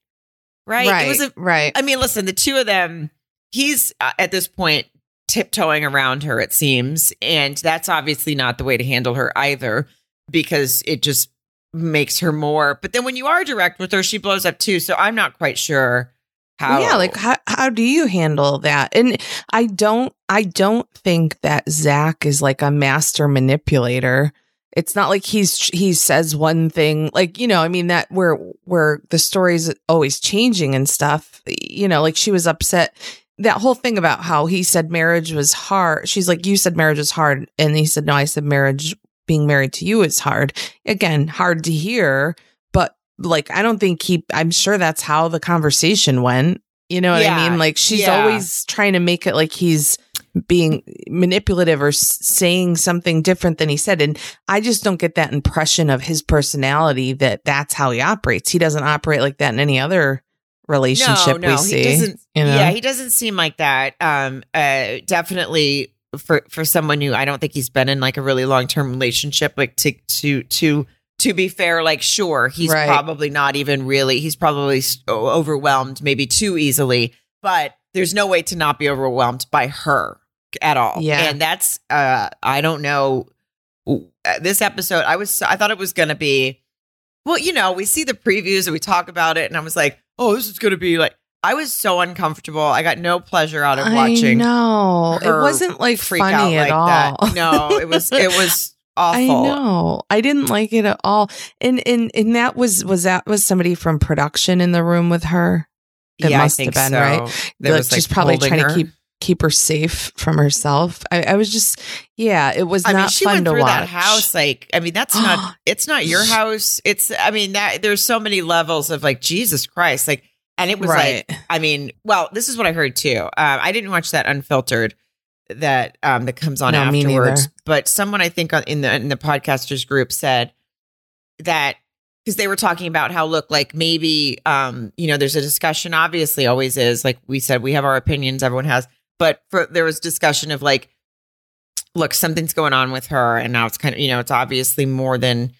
Right. Right. I mean, listen, the two of them, he's at this point tiptoeing around her, it seems. And that's obviously not the way to handle her either, because it just makes her more. But then when you are direct with her, she blows up too. So I'm not quite sure how. Yeah. Like, how do you handle that? And I don't think that Zach is like a master manipulator. It's not like he says one thing, like, you know, I mean, that where the story's always changing and stuff, you know, like she was upset. That whole thing about how he said marriage was hard. She's like, you said marriage is hard. And he said, no, I said being married to you is hard. Again, hard to hear. But like, I don't think I'm sure that's how the conversation went. You know what I mean? Like, she's always trying to make it like he's being manipulative or saying something different than he said. And I just don't get that impression of his personality that that's how he operates. He doesn't operate like that in any other relationship we see. He doesn't seem like that. Definitely for someone who, I don't think he's been in like a really long-term relationship, like to be fair, like, sure, he's probably not even really, he's probably overwhelmed maybe too easily, but there's no way to not be overwhelmed by her at all. Yeah. And that's, I don't know, this episode, I thought it was going to be, well, you know, we see the previews and we talk about it and I was like, oh, this is going to be like, I was so uncomfortable. I got no pleasure out of watching. No, it wasn't like funny at all. No, it was awful. I know. I didn't like it at all. And that was somebody from production in the room with her. It must have been, right? She's probably trying to keep her safe from herself. I was just, it was not fun to watch. That house, that's not. It's not your house. There's so many levels of Jesus Christ, and it was this is what I heard too. I didn't watch that unfiltered that comes on afterwards, but someone I think in the podcasters group said that because they were talking about how, maybe there's a discussion, obviously always is, like we said, we have our opinions, everyone has, but there was discussion of something's going on with her. And now it's kind of, it's obviously more than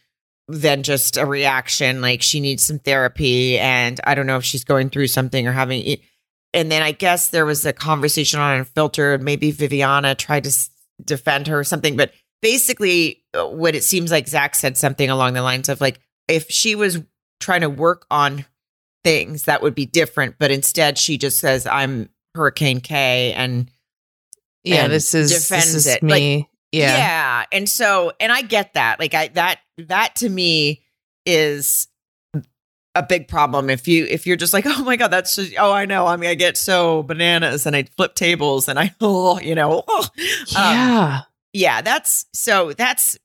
just a reaction. She needs some therapy, and I don't know if she's going through something or having. And then I guess there was a conversation on Unfiltered. Maybe Viviana tried to defend her or something, but basically what it seems like Zach said something along the lines of if she was trying to work on things, that would be different. But instead she just says, I'm Hurricane K and defends it. Me. Yeah. And so, and I get that. That to me is a big problem. If you're just oh my God, that's just, I know, I'm going to get so bananas and I flip tables and that's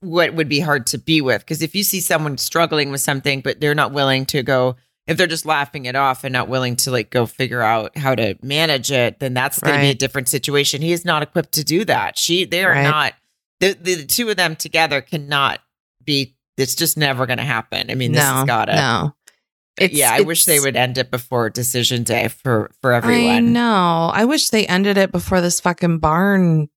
what would be hard to be with. Because if you see someone struggling with something, but they're not willing to go, if they're just laughing it off and not willing to go figure out how to manage it, then that's going to be a different situation. He is not equipped to do that. They are not. The two of them together cannot be. It's just never going to happen. This has got to. No. I wish they would end it before decision day for everyone. I know. I wish they ended it before this fucking barn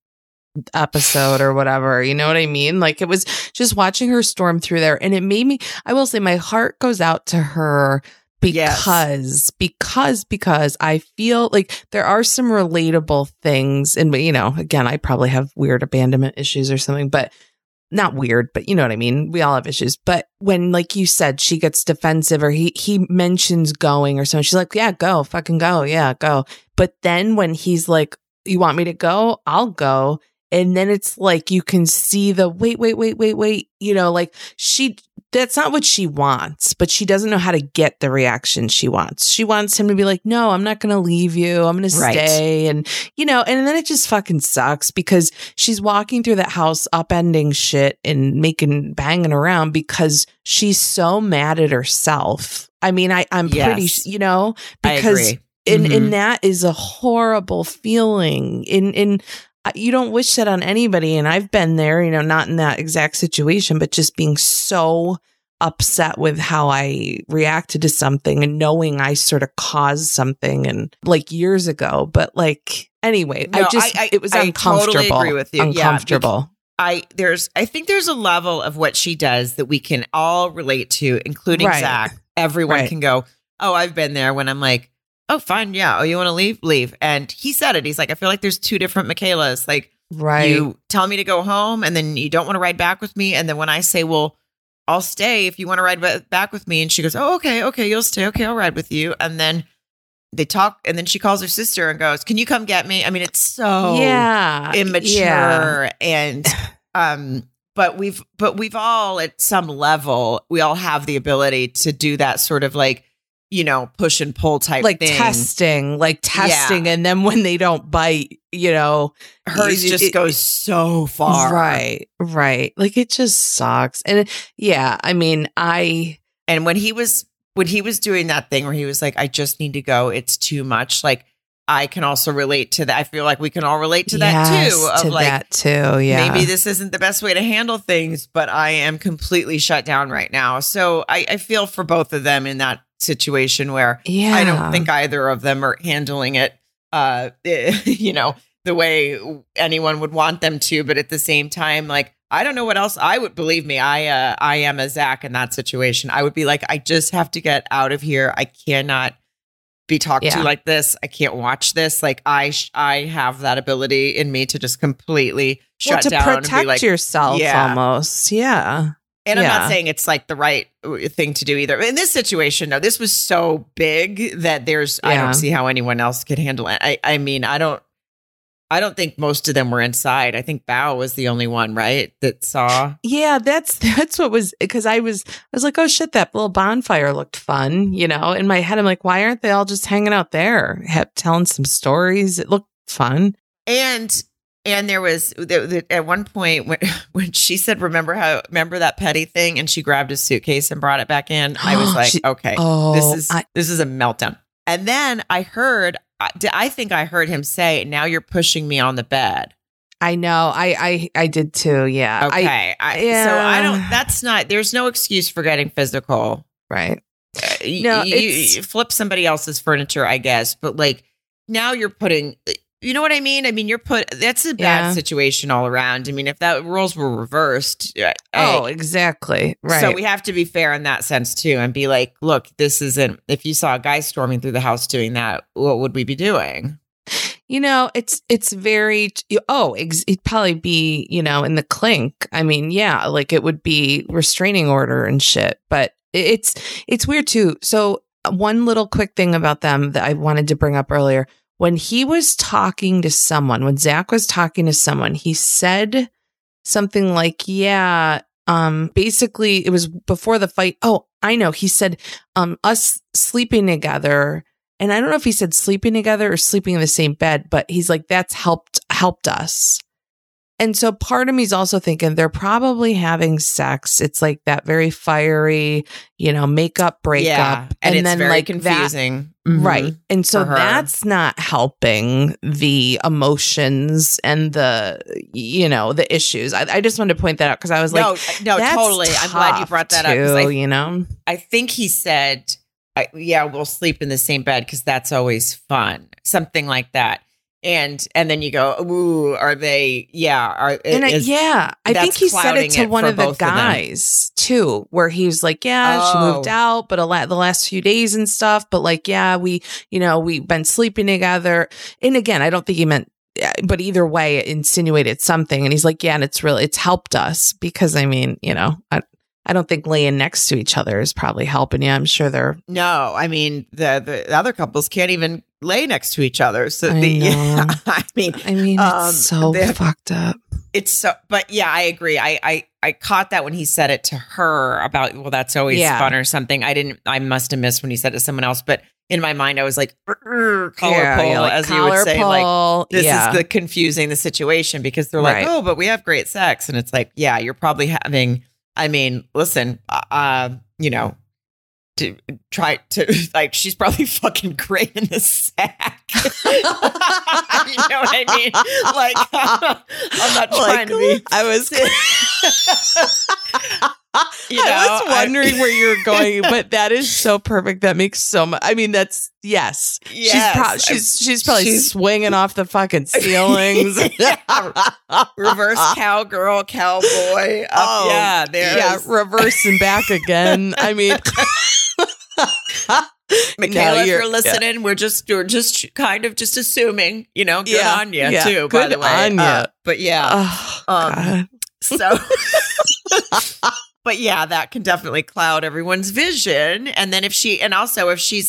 episode or whatever, you know what I mean? It was just watching her storm through there, and it made me, I will say, my heart goes out to her because I feel there are some relatable things, and again, I probably have weird abandonment issues or something, but not weird, but you know what I mean? We all have issues. But when, you said, she gets defensive, or he mentions going or something, she's like, yeah, go, fucking go, yeah, go. But then when he's like, you want me to go? I'll go. And then it's you can see the wait. That's not what she wants, but she doesn't know how to get the reaction she wants. She wants him to be like, no, I'm not going to leave you. I'm going to stay. And, and then it just fucking sucks because she's walking through that house, upending shit and banging around because she's so mad at herself. I'm pretty, because I agree. And that is a horrible feeling. And you don't wish that on anybody. And I've been there, not in that exact situation, but just being so upset with how I reacted to something and knowing I sort of caused something and years ago. But anyway, no, it was uncomfortable. I totally agree with you. Uncomfortable. Yeah, I think there's a level of what she does that we can all relate to, including Zach. Everyone can go, oh, I've been there, when I'm oh, fine. Yeah. Oh, you want to leave? Leave. And he said it. He's I feel there's two different Michaelas. You tell me to go home and then you don't want to ride back with me. And then when I say, well, I'll stay if you want to ride back with me. And she goes, oh, okay. You'll stay. Okay. I'll ride with you. And then they talk, and then she calls her sister and goes, can you come get me? It's so immature. Yeah. And, but we've all at some level, we all have the ability to do that sort of push and pull type thing. Testing. Yeah. And then when they don't bite, hers just goes so far. Right. It just sucks. And and when he was doing that thing where he was I just need to go, it's too much. I can also relate to that. I feel we can all relate to that too. That too. Yeah. Maybe this isn't the best way to handle things, but I am completely shut down right now. So I feel for both of them in that situation where I don't think either of them are handling it, the way anyone would want them to. But at the same time, I don't know what else I would, believe me. I am a Zach in that situation. I would be I just have to get out of here. I cannot be talked to like this. I can't watch this. I have that ability in me to just completely shut down. To protect yourself almost. Yeah. And I'm not saying it's like the right thing to do either. In this situation, no, this was so big that there's, I don't see how anyone else could handle it. I mean, I don't think most of them were inside. I think Bao was the only one, right, that saw. Yeah, that's what was, because I was like, oh shit, that little bonfire looked fun, you know. In my head, I'm like, why aren't they all just hanging out there, telling some stories? It looked fun. And there was at one point when she said, "Remember that petty thing," and she grabbed his suitcase and brought it back in. I was like, okay, this is a meltdown. And then I heard. I think I heard him say, "Now you're pushing me on the bed." I know. I did too. Yeah. Okay. So I don't. That's not. There's no excuse for getting physical, right? No, you flip somebody else's furniture, I guess. But like now you're putting. You know what I mean? I mean, that's a bad situation all around. I mean, if that rules were reversed. Exactly. Right. So we have to be fair in that sense too and be like, look, this isn't, if you saw a guy storming through the house doing that, what would we be doing? You know, it's very, it'd probably be, you know, in the clink. I mean, yeah, like it would be restraining order and shit, but it's weird too. So one little quick thing about them that I wanted to bring up earlier. When he was talking to someone, when Zach was talking to someone, he said something like, basically it was before the fight. Oh, I know. He said, us sleeping together. And I don't know if he said sleeping together or sleeping in the same bed, but he's like, that's helped us. And so part of me is also thinking they're probably having sex. It's like that very fiery, you know, makeup breakup. Yeah, and it's then very like confusing. That, mm-hmm. Right. And so that's not helping the emotions and the, you know, the issues. I just wanted to point that out because I was like, no, that's totally. I'm glad you brought that up. You know, I think he said, we'll sleep in the same bed because that's always fun. Something like that. And then you go, ooh, are they? Yeah. I think he said it to one of the guys too, where he was like, she moved out, but the last few days and stuff. But like, we've been sleeping together. And again, I don't think he meant, but either way, it insinuated something. And he's like, and it's helped us because I mean, you know, I don't think laying next to each other is probably helping you. I'm sure no, I mean, the other couples can't even lay next to each other. So it's so fucked up. It's so, but yeah, I agree. I caught that when he said it to her about, well, that's always fun or something. I must've missed when he said it to someone else, but in my mind, I was like, collar pull, as you would say, like this is the confusing the situation because they're like, oh, but we have great sex. And it's like, yeah, you're probably having, I mean, listen, you know, to try to like, she's probably fucking great in the sack. You know what I mean? Like, I'm not trying to be. I was, I was wondering where you were going, but that is so perfect. That makes so much. I mean, that's yes. She's probably swinging off the fucking ceilings. Reverse cowgirl, cowboy. Reversing back again. I mean. Michaela, if you're listening, we're just kind of just assuming, you know, good on you too, by the way. But yeah. Oh, so but yeah, that can definitely cloud everyone's vision. And then if she's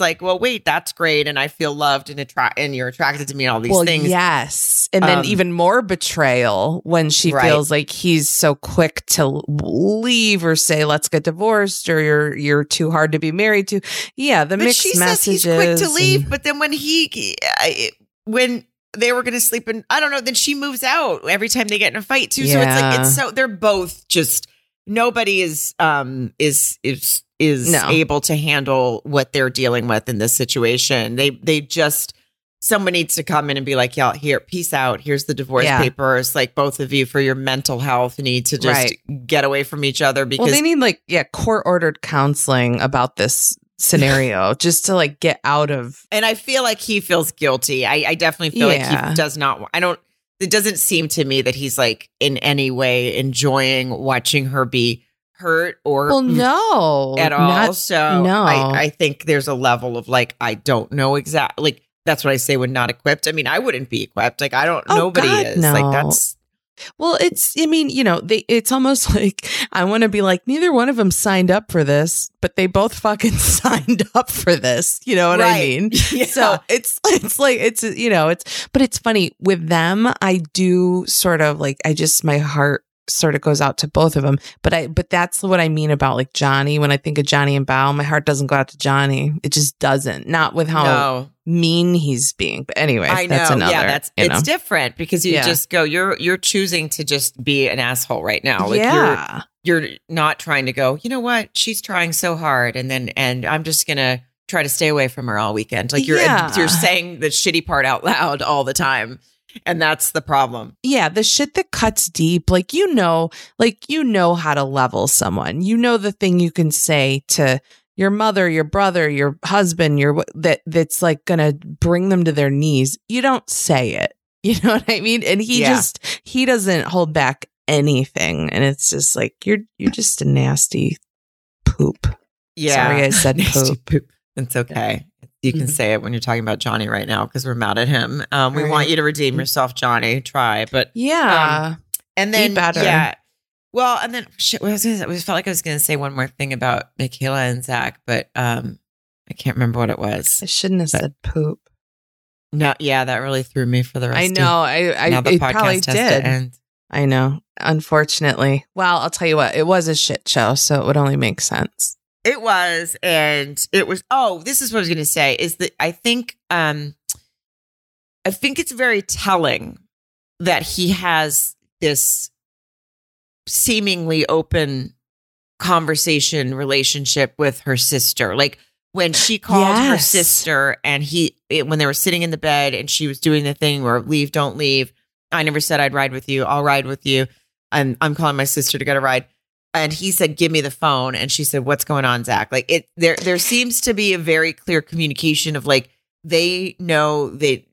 like, well, wait, that's great. And I feel loved and you're attracted to me and all these things. Yes. And then even more betrayal when she feels like he's so quick to leave or say, let's get divorced or you're too hard to be married to. Yeah. The mixed messages. She says he's quick to leave. But then when they were going to sleep in, I don't know, then she moves out every time they get in a fight too. Yeah. So it's like, they're both just. Nobody is able to handle what they're dealing with in this situation. Someone needs to come in and be like, y'all, here, peace out. Here's the divorce papers. Like both of you for your mental health need to just get away from each other because they need like, court ordered counseling about this scenario just to like get out of. And I feel like he feels guilty. I definitely feel like he does not. It doesn't seem to me that he's like in any way enjoying watching her be hurt or at all. I think there's a level of like, I don't know exactly. Like, that's what I say when not equipped. I mean, I wouldn't be equipped. Like, I don't, nobody is. Like, that's Well, it's, I mean, you know, it's almost like I want to be like, neither one of them signed up for this, but they both fucking signed up for this. You know what right. I mean? Yeah. So it's like, it's, you know, it's, but it's funny with them. I do sort of like, I just, my heart sort of goes out to both of them, but that's what I mean about like Johnny. When I think of Johnny and Bao, my heart doesn't go out to Johnny. It just doesn't. Not with how mean he's being. But anyway, I know. That's another. Yeah, that's it's different because you just go. You're choosing to just be an asshole right now. Like you're not trying to go. You know what? She's trying so hard, and I'm just gonna try to stay away from her all weekend. Like you're saying the shitty part out loud all the time. And that's the problem. Yeah. The shit that cuts deep, like, you know how to level someone, you know, the thing you can say to your mother, your brother, your husband, that's like going to bring them to their knees. You don't say it. You know what I mean? And he doesn't hold back anything. And it's just like, you're just a nasty poop. Yeah. Sorry I said poop. It's okay. You can say it when you're talking about Johnny right now because we're mad at him. We want you to redeem yourself, Johnny. Try, but and then be better. Yeah. Well, and then shit. I felt like I was going to say one more thing about Michaela and Zach, but I can't remember what it was. I shouldn't have said poop. No, yeah, that really threw me for the rest. I know. It probably did. I know. Unfortunately, well, I'll tell you what. It was a shit show, so it would only make sense. It was, and it was, this is what I was going to say, is that I think it's very telling that he has this seemingly open conversation relationship with her sister. Like when she called her sister and when they were sitting in the bed and she was doing the thing where leave, don't leave. I never said I'd ride with you. I'll ride with you. I'm calling my sister to get a ride. And he said, give me the phone. And she said, what's going on, Zach? Like it, there seems to be a very clear communication of like, they know that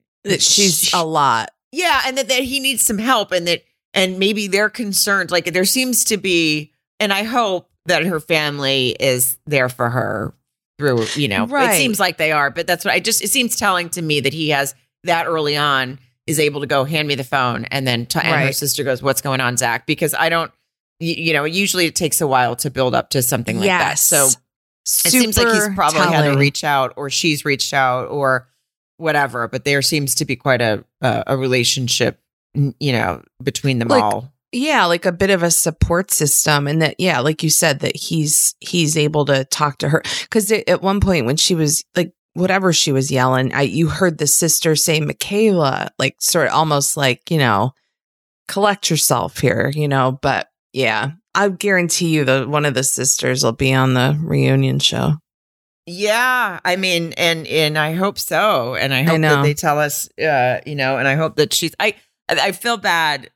she's a lot. Yeah. And that he needs some help and maybe they're concerned. Like there seems to be, and I hope that her family is there for her through, you know, right. It seems like they are, but that's what it seems telling to me that he has that early on is able to go hand me the phone. And then and her sister goes, what's going on, Zach? Because you know, usually it takes a while to build up to something like that. So it seems like he's probably had to reach out or she's reached out or whatever. But there seems to be quite a relationship, you know, between them all. Yeah, like a bit of a support system. And that, yeah, like you said, that he's able to talk to her. Because at one point when she was like, whatever she was yelling, you heard the sister say, Michaela, like sort of almost like, you know, collect yourself here, you know, but. Yeah, I guarantee you that one of the sisters will be on the reunion show. Yeah, I mean, and I hope so. And I hope that they tell us, you know, and I hope that she's, I feel bad.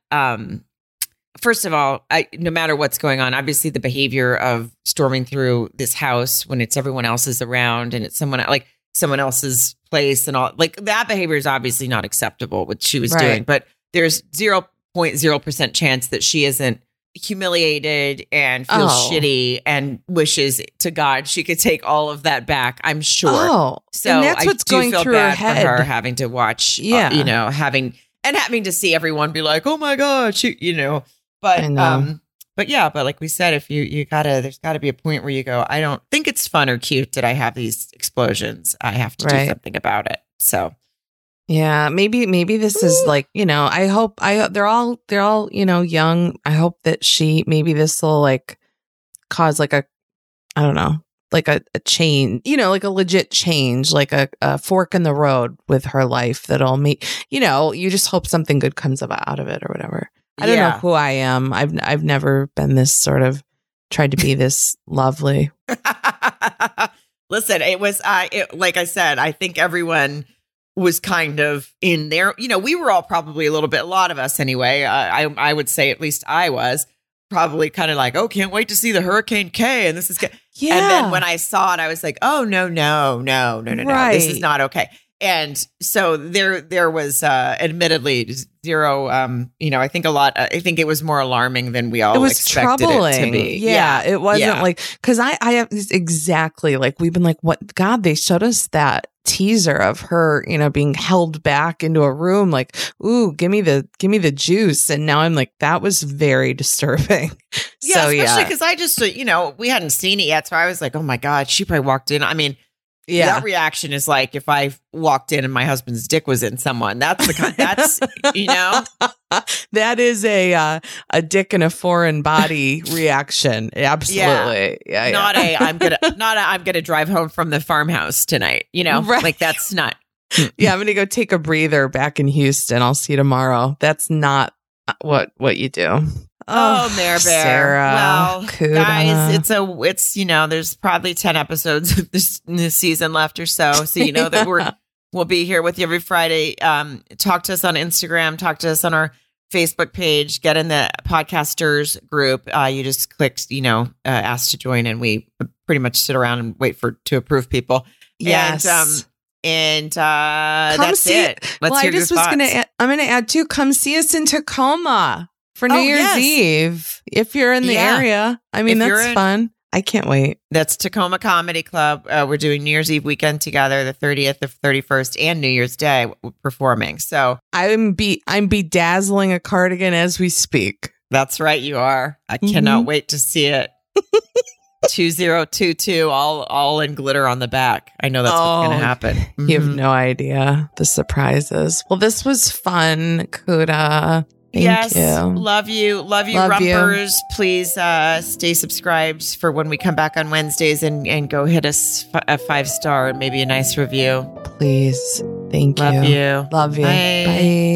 First of all, no matter what's going on, obviously the behavior of storming through this house when it's everyone else's around and it's someone else's place and all, like that behavior is obviously not acceptable, what she was doing, but there's 0.0% chance that she isn't humiliated and feels shitty and wishes to God she could take all of that back. I'm sure. So and that's what's going through her head. For her having to watch, you know, having to see everyone be like, oh my God, she, you know, but like we said, if you gotta, there's gotta be a point where you go, I don't think it's fun or cute that I have these explosions. I have to do something about it. So. Yeah, maybe this is like, you know, I hope they're all, you know, young. I hope that maybe this will like cause like a, I don't know, like a change, you know, like a legit change, like a fork in the road with her life that'll make, you know, you just hope something good comes out of it or whatever. I don't know who I am. I've never been this sort of tried to be this lovely. Listen, it was, like I said, I think everyone was kind of in there, you know, we were all probably a little bit, a lot of us anyway. I would say at least I was probably kind of like, oh, can't wait to see the Hurricane K. And this is good. Yeah. And then when I saw it, I was like, oh, no, no, no, no, no, no, this is not okay. And so there was admittedly zero, I think it was more alarming than we all expected it to be. Yeah, it wasn't like, because I have exactly like, we've been like, what? God, they showed us that teaser of her, being held back into a room like, ooh, give me the juice. And now I'm like, that was very disturbing. Yeah, so, especially because I just, we hadn't seen it yet. So I was like, oh my God, she probably walked in. I mean, yeah. That reaction is like if I walked in and my husband's dick was in someone. That's the kind. That's that is a dick in a foreign body reaction. Absolutely, yeah. I'm gonna drive home from the farmhouse tonight. Right. Like that's not. I'm gonna go take a breather back in Houston. I'll see you tomorrow. That's not what you do. Oh, Mary Berry. Sarah, well, Kuda. Guys, it's there's probably 10 episodes of this season left or so. So you know that we'll be here with you every Friday. Talk to us on Instagram. Talk to us on our Facebook page. Get in the podcasters group. You just clicked, ask to join, and we pretty much sit around and wait to approve people. Yes. And that's it. Let's hear your thoughts. I'm going to add too. Come see us in Tacoma. For New Year's Eve, if you're in the area. I mean, that's fun. I can't wait. That's Tacoma Comedy Club. We're doing New Year's Eve weekend together, the 30th, the 31st, and New Year's Day performing. So I'm bedazzling a cardigan as we speak. That's right, you are. I cannot wait to see it. 2022, all in glitter on the back. I know that's what's going to happen. Mm-hmm. You have no idea the surprises. Well, this was fun, Kuda. Thank you. Love you, Rumpers. You. Please stay subscribed for when we come back on Wednesdays and go hit us a 5-star, maybe a nice review. Please. Thank you. Love you. Bye. Bye.